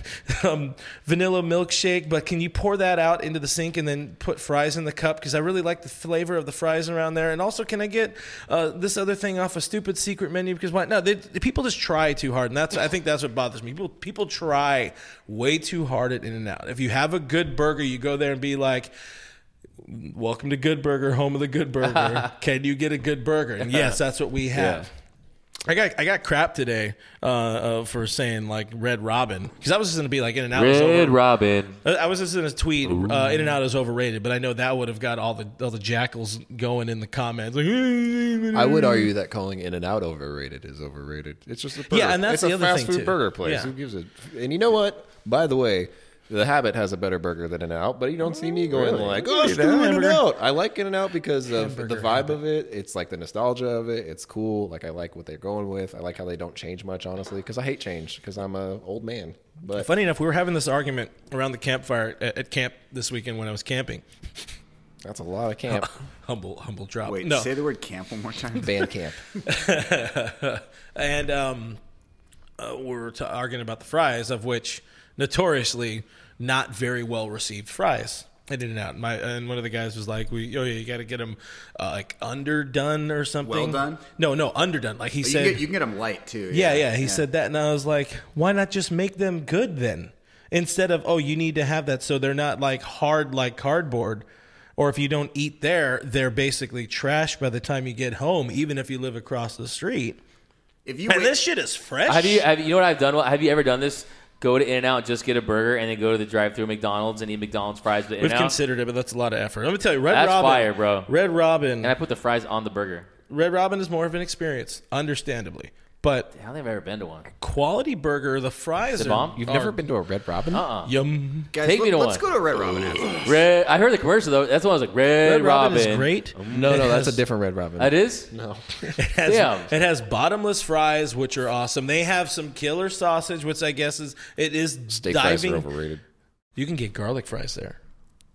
um, vanilla milkshake, but can you pour that out into the sink and then put fries in the cup because I really like the flavor of the fries around there, and also can I get uh, this other thing off a stupid secret menu because why no they, people just try too hard, and that's I think that's what bothers me. People, people try way too hard at In-N-Out. If you have a good burger, you go there and be like, welcome to Good Burger, home of the Good Burger. Can you get a good burger? And yes, that's what we have. Yeah. I got I got crap today uh, uh, for saying like Red Robin, because I was just going to be like In-N-Out Red is overrated. Robin. I, I was just going to tweet uh, In-N-Out is overrated, but I know that would have got all the all the jackals going in the comments. Like, I would argue that calling In-N-Out overrated is overrated. It's just a burger. Yeah, and that's it's the a other fast thing food too. Burger place. Yeah. Who gives it? And you know what? By the way. The Habit has a better burger than In-N-Out, but you don't see me going really? like, oh, screw In-N-Out. I like In-N-Out because of hamburger, the vibe Habit. of it. It's like the nostalgia of it. It's cool. Like, I like what they're going with. I like how they don't change much, honestly, because I hate change because I'm an old man. But funny enough, we were having this argument around the campfire at, at camp this weekend when I was camping. That's a lot of camp. Humble, humble drop. Wait, no. Say the word camp one more time. Band camp. And um, uh, we were t- arguing about the fries, of which... notoriously not very well received fries at In-N-Out. My and one of the guys was like, "We oh yeah, you got to get them uh, like underdone or something." Well done? No, no, underdone. Like he but said, you can, get, you can get them light too. Yeah, yeah. yeah he yeah. said that, and I was like, "Why not just make them good then? Instead of oh, you need to have that so they're not like hard like cardboard, or if you don't eat there, they're basically trash by the time you get home, even if you live across the street." If you and wait- this shit is fresh. Have you, have you? You know what I've done? Have you ever done this? Go to In-N-Out, just get a burger, and then go to the drive-thru McDonald's and eat McDonald's fries. But we've considered it, but that's a lot of effort. Let me tell you, Red Robin. That's fire, bro. Red Robin. And I put the fries on the burger. Red Robin is more of an experience, understandably. But I don't think I've ever been to one. Quality burger, the fries the bomb? are... You've are, never been to a Red Robin? Uh-uh. Yum. Guys, Take look, me to let's one. Let's go to a Red Robin after this. Red, I heard the commercial, though. That's the one I was like, Red, Red Robin. Red Robin is great. No, it no, has, that's a different Red Robin. That is? No. It has, Damn. It has bottomless fries, which are awesome. They have some killer sausage, which I guess is... It is steak diving. Steak fries are overrated. You can get garlic fries there.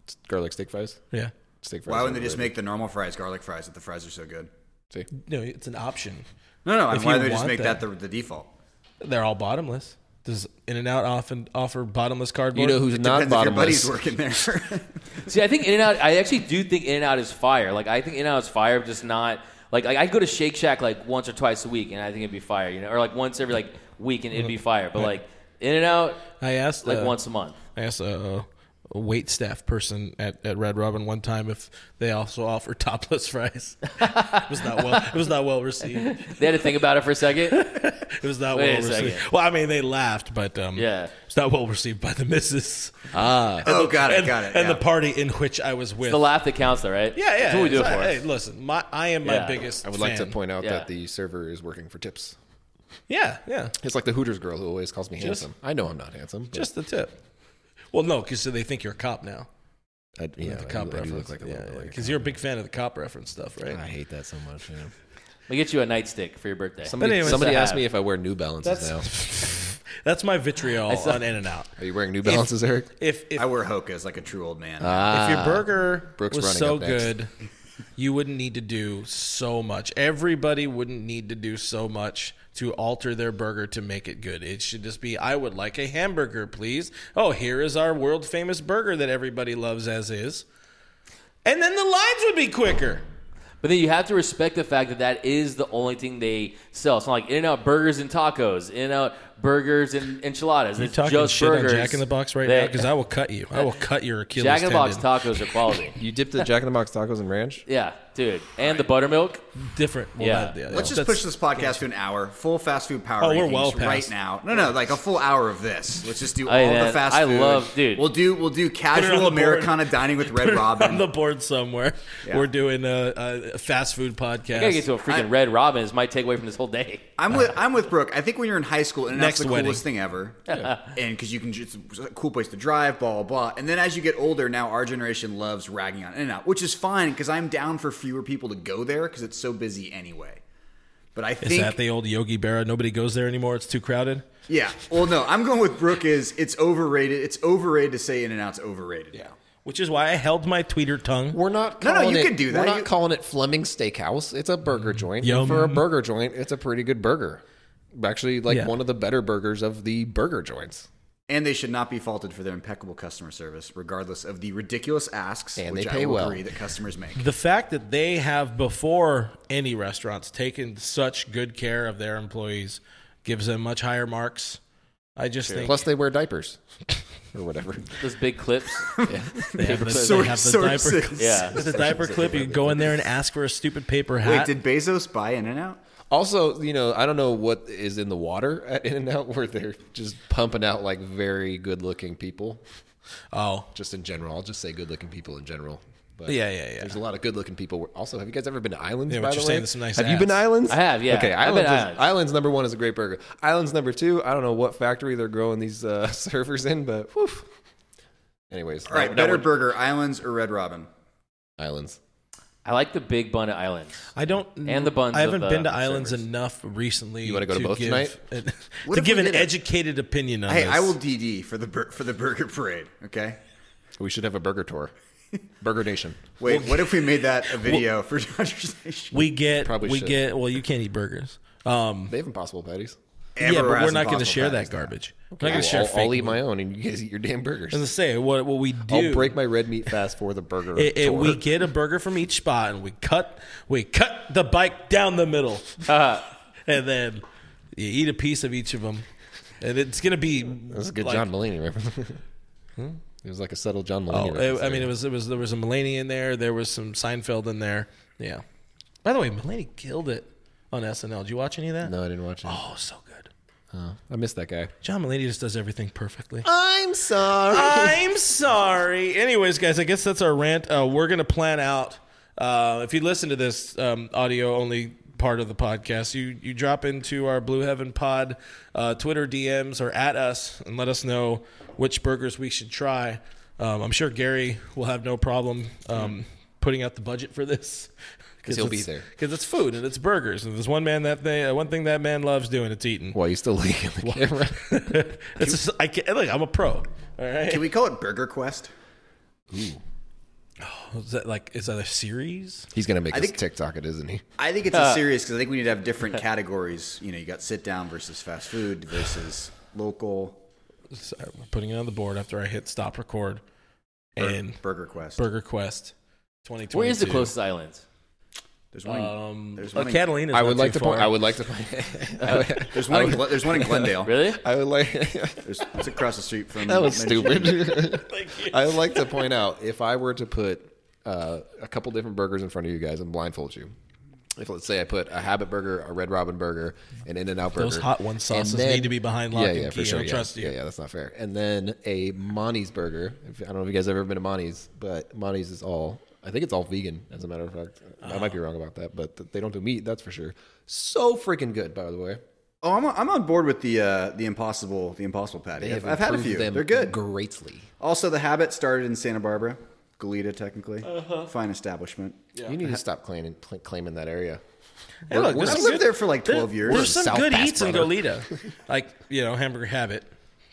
It's garlic steak fries? Yeah. Steak fries. Why wouldn't they just make the normal fries garlic fries if the fries are so good? See? No, it's an option. No, no. If why do they just make that, that the, the default? They're all bottomless. Does In-N-Out often offer bottomless cardboard? You know who's it not bottomless? If your buddy's working there. See, I think In-N-Out. I actually do think In-N-Out is fire. Like I think In-N-Out is fire, but just not like, like I go to Shake Shack like once or twice a week, and I think it'd be fire. You know, or like once every like week, and it'd be fire. But like In-N-Out, I asked like uh, once a month. I asked uh, a wait staff person at, at Red Robin one time if they also offer topless fries. It was not well. It was not well received. They had to think about it for a second. It was not Wait well received. Second. Well, I mean, they laughed, but um, yeah, it's not well received by the missus. Ah, and oh, the, got it, and, got it. And yeah. the party in which I was with. It's the laugh that counts, though, right? Yeah, yeah. That's what we do it for. Hey, listen, my I am my yeah. biggest. I would fan. like to point out yeah. that the server is working for tips. Yeah, yeah. It's like the Hooters girl who always calls me just, handsome. I know I'm not handsome. But. Just the tip. Well, no, because so they think you're a cop now. I, yeah, the cop I, reference. I look like a yeah, little bit. Because yeah, you're a big fan of the cop reference stuff, right? I hate that so much. Yeah. We'll get you a nightstick for your birthday. Somebody, anyways, somebody asked me if I wear New Balances that's, now. That's my vitriol saw, on In-N-Out. Are you wearing New Balances, if, Eric? If, if I wear Hokas like a true old man. Ah, if your burger Brooke's was so good, you wouldn't need to do so much. Everybody wouldn't need to do so much to alter their burger to make it good. It should just be, I would like a hamburger, please. Oh, here is our world-famous burger that everybody loves as is. And then the lines would be quicker. But then you have to respect the fact that that is the only thing they sell. It's not like In-N-Out burgers and tacos, In-N-Out burgers and enchiladas. You're it's talking just shit burgers. on Jack in the Box right they, now because I will cut you. I will cut your Achilles Jack in the Box tendon. Tacos are quality. You dip the Jack in the Box tacos in ranch? Yeah, dude. And the buttermilk? Different. Well, yeah. That, yeah. Let's no. just push this podcast yeah. to an hour. Full fast food power oh, rankings we're well past. right now. No, no, like a full hour of this. Let's just do I all mean, the fast I food. I love, dude. We'll do, we'll do casual Americana dining with Red Robin. On the board somewhere. Yeah. We're doing a... a A fast food podcast. I gotta get to a freaking I, Red Robin is my takeaway from this whole day. I'm with I'm with Brooke. I think when you're in high school, and that's the wedding. coolest thing ever. Yeah. And because you can, it's a cool place to drive, blah, blah, blah. And then as you get older, now our generation loves ragging on In-N-Out, which is fine because I'm down for fewer people to go there because it's so busy anyway. But I think is that the old Yogi Berra? Nobody goes there anymore. It's too crowded. Yeah. Well, no, I'm going with Brooke. Is it's overrated? It's overrated to say In-N-Out's overrated. Yeah. Now. Which is why I held my tweeter tongue. We're not calling no, no, you it, can do that. We're not you, calling it Fleming Steakhouse. It's a burger joint. Yum. And for a burger joint, it's a pretty good burger. Actually, like yeah. one of the better burgers of the burger joints. And they should not be faulted for their impeccable customer service, regardless of the ridiculous asks, and which they pay I will well. agree that customers make. The fact that they have, before any restaurants, taken such good care of their employees gives them much higher marks. I just sure. think. Plus, they wear diapers. Or whatever. Those big clips. Yeah. They have the, Sor- they have the diaper. Yeah. With the diaper clip, you can go in there and ask for a stupid paper hat. Wait, did Bezos buy In-N-Out? Also, you know, I don't know what is in the water at In-N-Out where they're just pumping out like very good-looking people. Oh, just in general. I'll just say good-looking people in general. But yeah, yeah, yeah. There's a lot of good-looking people. Also, have you guys ever been to Islands? Yeah, by what the you're way? Saying, some nice have ads. you been to Islands? I have. Yeah. Okay. Islands, is, Islands. Islands number one is a great burger. Islands number two, I don't know what factory they're growing these uh, servers in, but woof, Anyways. All right, Better Burger, Islands or Red Robin? Islands. I like the big bun at Islands. I don't, and the buns. I haven't of, uh, been to Islands servers. enough recently. You want to go to, to both give, tonight? A, to give an educated a, opinion on hey, this. Hey, I will D D for the for the burger parade. Okay. We should have a burger tour. Burger Nation. Wait, what if we made that a video well, for Dodgers Nation? We get, Probably we should. get. Well, you can't eat burgers. Um, they have Impossible Patties. Amber yeah, but we're not going to share that garbage. Okay. I'm not going to share. I'll, fake I'll eat my own, and you guys eat your damn burgers. As I say, what what we do? I'll break my red meat fast for the burger. it, it, we get a burger from each spot, and we cut we cut the bike down the middle, uh, and then you eat a piece of each of them, and it's going to be. That's a good like, John Mulaney reference. hmm? It was like a subtle John Mulaney. Oh, it, I mean, it was it was there was a Mulaney in there. There was some Seinfeld in there. Yeah. By the way, Mulaney killed it on S N L. Did you watch any of that? No, I didn't watch it. Oh, so good. Oh, I missed that guy. John Mulaney just does everything perfectly. I'm sorry. I'm sorry. Anyways, guys, I guess that's our rant. Uh, we're going to plan out. Uh, if you listen to this um, audio-only part of the podcast, you you drop into our Blue Heaven Pod uh, Twitter D Ms or at us and let us know which burgers we should try. Um, I'm sure Gary will have no problem um, putting out the budget for this. Because he'll be there. Because it's food and it's burgers. And there's one man that they, uh, one thing that man loves doing, it's eating. Well, you still looking at the camera. it's just, I can't, look, I'm a pro. All right. Can we call it Burger Quest? Ooh. Oh, is that like, is that a series? He's going to make I us think, TikTok it, isn't he? I think it's uh, a series because I think we need to have different categories. You know, you got sit down versus fast food versus local. Sorry, we're putting it on the board after I hit stop record. Bur- and Burger Quest. Burger Quest twenty twenty-two. Where is the closest island? There's one. Um, there's one uh, in, Catalina's I would like to point. I would like to point. there's one. In, there's one in Glendale. Really? I would like. there's, it's across the street from. That was stupid. Thank you. I would like to point out if I were to put uh, a couple different burgers in front of you guys and blindfold you. If let's say I put a Habit Burger, a Red Robin Burger, an In-N-Out Burger. Those hot one sauces then, need to be behind lock yeah, and yeah, key. For sure, I don't yeah, trust you. Yeah, yeah, that's not fair. And then a Monty's Burger. If, I don't know if you guys have ever been to Monty's, but Monty's is all. I think it's all vegan, as a matter of fact. I might be wrong about that, but they don't do meat, that's for sure. So freaking good, by the way. Oh, I'm on, I'm on board with the uh, the impossible the impossible patty. I've, I've had a few. They're good. Greatly. Also, the Habit started in Santa Barbara, Goleta, technically. Uh-huh. Fine establishment. Yeah. You need to stop claiming claiming that area. Hey, look, I lived there for like twelve there, years. There's some South good Bass eats brother. in Goleta, like you know Hamburger Habit,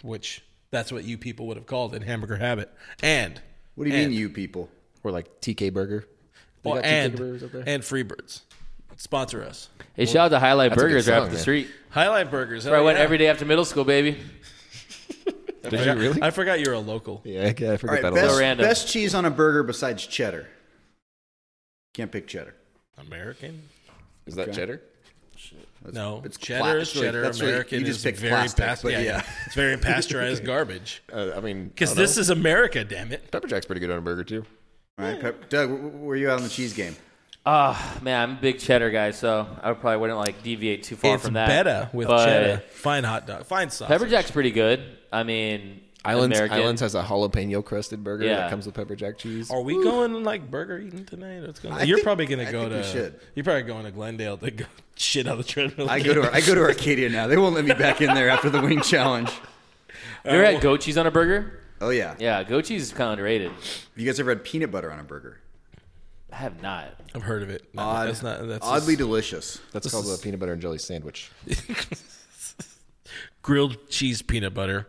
which that's what you people would have called it, Hamburger Habit. And what do you and, mean, you people? Or like T K Burger. Well, and, burgers up there? And Freebirds. Sponsor us. Hey, well, shout out to Highlight Burgers song, right up the street. Highlight Burgers. Where I went yeah. every day after middle school, baby. Did forgot, you really? I forgot you were a local. Yeah, I, I forgot right, that best, a lot. Best cheese on a burger besides cheddar. Can't pick cheddar. American? Is that okay. cheddar? Shit. That's, no, it's cheddar is cheddar. That's American you just is very plastic, past, yeah, yeah. It's very pasteurized garbage. Uh, I mean, because this know. is America, damn it. Pepper Jack's pretty good on a burger, too. All right, Pep, Doug, were you out on the cheese game? Ah, uh, man, I'm a big cheddar guy, so I probably wouldn't like deviate too far it's from that. It's better with but cheddar. Fine hot dog, fine sauce. Pepper Jack's pretty good. I mean, Islands American. Islands has a jalapeno crusted burger yeah. that comes with pepper jack cheese. Are we Ooh. going like burger eating tonight? What's going on? You're think, probably going to go to. You're probably going to Glendale to go shit on the treadmill. I go to I go to Arcadia now. They won't let me back in there after the wing challenge. You ever had goat cheese on a burger? Oh, yeah. Yeah, goat cheese is kind of underrated. You guys ever had peanut butter on a burger? I have not. I've heard of it. No, Odd, that's not, that's oddly just, delicious. That's called is, a peanut butter and jelly sandwich. Grilled cheese peanut butter.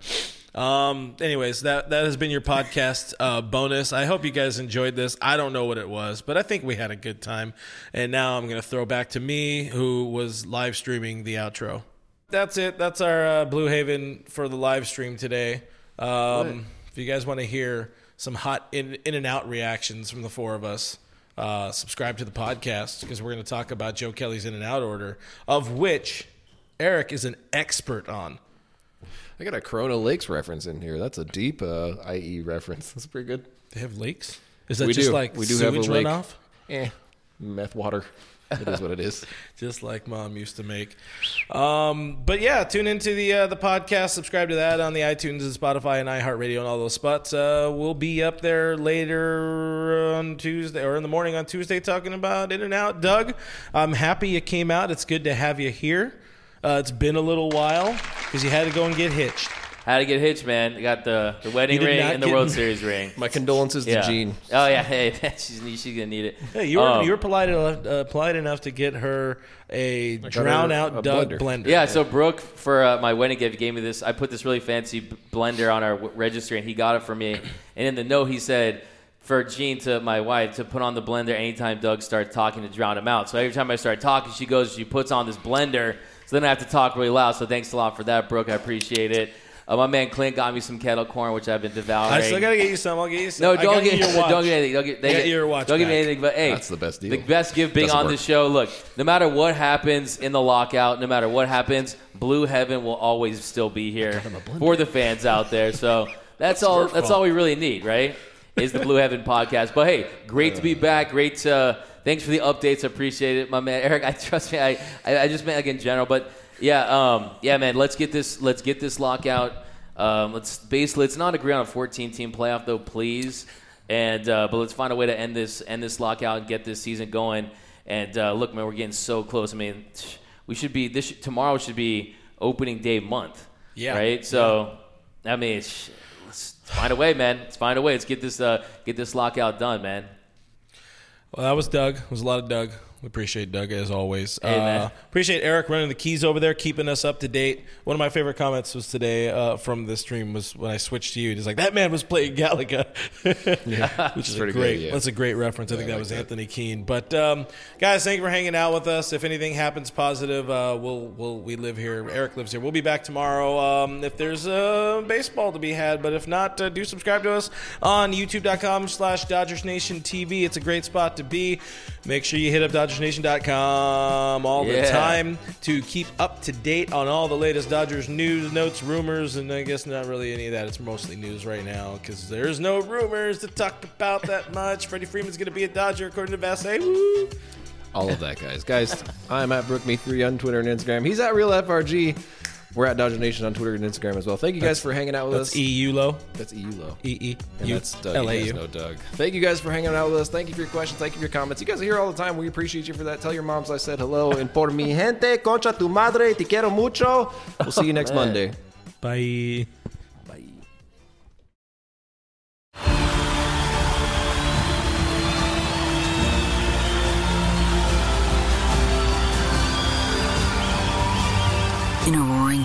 Um. Anyways, that, that has been your podcast uh, bonus. I hope you guys enjoyed this. I don't know what it was, but I think we had a good time. And now I'm going to throw back to me, who was live streaming the outro. That's it. That's our uh, Blue Haven for the live stream today. Um. If you guys want to hear some hot in, in and out reactions from the four of us, uh, subscribe to the podcast because we're going to talk about Joe Kelly's In-N-Out order, of which Eric is an expert on. I got a Corona Lakes reference in here. That's a deep uh, I E reference. That's pretty good. They have lakes? Is that we just do. like we do sewage have a runoff? Eh, meth water. It is what it is. Just like Mom used to make. Um, but, yeah, tune into the uh, the podcast. Subscribe to that on the iTunes and Spotify and iHeartRadio and all those spots. Uh, we'll be up there later on Tuesday or in the morning on Tuesday talking about In-N-Out. Doug, I'm happy you came out. It's good to have you here. Uh, it's been a little while because you had to go and get hitched. How to get hitched, man. You got the, the wedding ring and the World me. Series ring. My condolences yeah. to Jean. Oh, yeah. Hey, she's, she's going to need it. Hey, you were, um, you were polite, enough, uh, polite enough to get her a drown-out Doug blender. blender. Yeah, yeah, so Brooke, for uh, my wedding gift, gave me this. I put this really fancy blender on our w- registry, and he got it for me. And in the note, he said, for Jean, to my wife, to put on the blender anytime Doug starts talking to drown him out. So every time I start talking, she goes, she puts on this blender. So then I have to talk really loud. So thanks a lot for that, Brooke. I appreciate it. Uh, my man Clint got me some kettle corn, which I've been devouring. I still gotta get you some. I'll get you some. No, don't get, your watch. don't get anything. Don't get, get, get your watch. Don't back. Give me anything. But hey, that's the best deal. The best gift being Doesn't on work. This show. Look, no matter what happens in the lockout, no matter what happens, Blue Heaven will always still be here for the fans out there. So that's all. That's fault. all we really need, right? Is the Blue Heaven podcast. But hey, great to be back. Great to. Uh, thanks for the updates. I appreciate it, my man Eric. I trust me. I I, I just meant like in general, but. Yeah, um, yeah, man. Let's get this. Let's get this lockout. Um, let's basically let's not agree on a fourteen-team playoff, though, please. And uh, but let's find a way to end this end this lockout and get this season going. And uh, look, man, we're getting so close. I mean, we should be this tomorrow should be opening day month. Yeah. Right. So, yeah. I mean, it's, let's find a way, man. Let's find a way. Let's get this uh, get this lockout done, man. Well, that was Doug. It was a lot of Doug. We appreciate Doug, as always. Hey, uh, appreciate Eric running the keys over there, keeping us up to date. One of my favorite comments was today uh, from this stream was when I switched to you. He's like, that man was playing Galaga. yeah, which is pretty great. Good, yeah. That's a great reference. I yeah, think that I like was that. Anthony Keene. But, um, guys, thank you for hanging out with us. If anything happens positive, uh, we'll, we'll, we live here. Eric lives here. We'll be back tomorrow um, if there's uh, baseball to be had. But if not, uh, do subscribe to us on YouTube.com slash Dodgers Nation TV. It's a great spot to be. Make sure you hit up Dodgers Dodgers Nation dot com all yeah. the time to keep up to date on all the latest Dodgers news, notes, rumors, and I guess not really any of that. It's mostly news right now because there's no rumors to talk about that much. Freddie Freeman's going to be a Dodger according to Vassay. Woo! All of that, guys. Guys, I'm at Brook Me three on Twitter and Instagram. He's at RealFRG. We're at Dodger Nation on Twitter and Instagram as well. Thank you guys that's, for hanging out with that's us. E U Low. That's E U Low. E E. And U- that's Doug. L A U. He has no Doug. Thank you guys for hanging out with us. Thank you for your questions. Thank you for your comments. You guys are here all the time. We appreciate you for that. Tell your moms I said hello. And por mi gente, concha tu madre, te quiero mucho. We'll see you next oh, Monday. Bye. Bye. In a roaring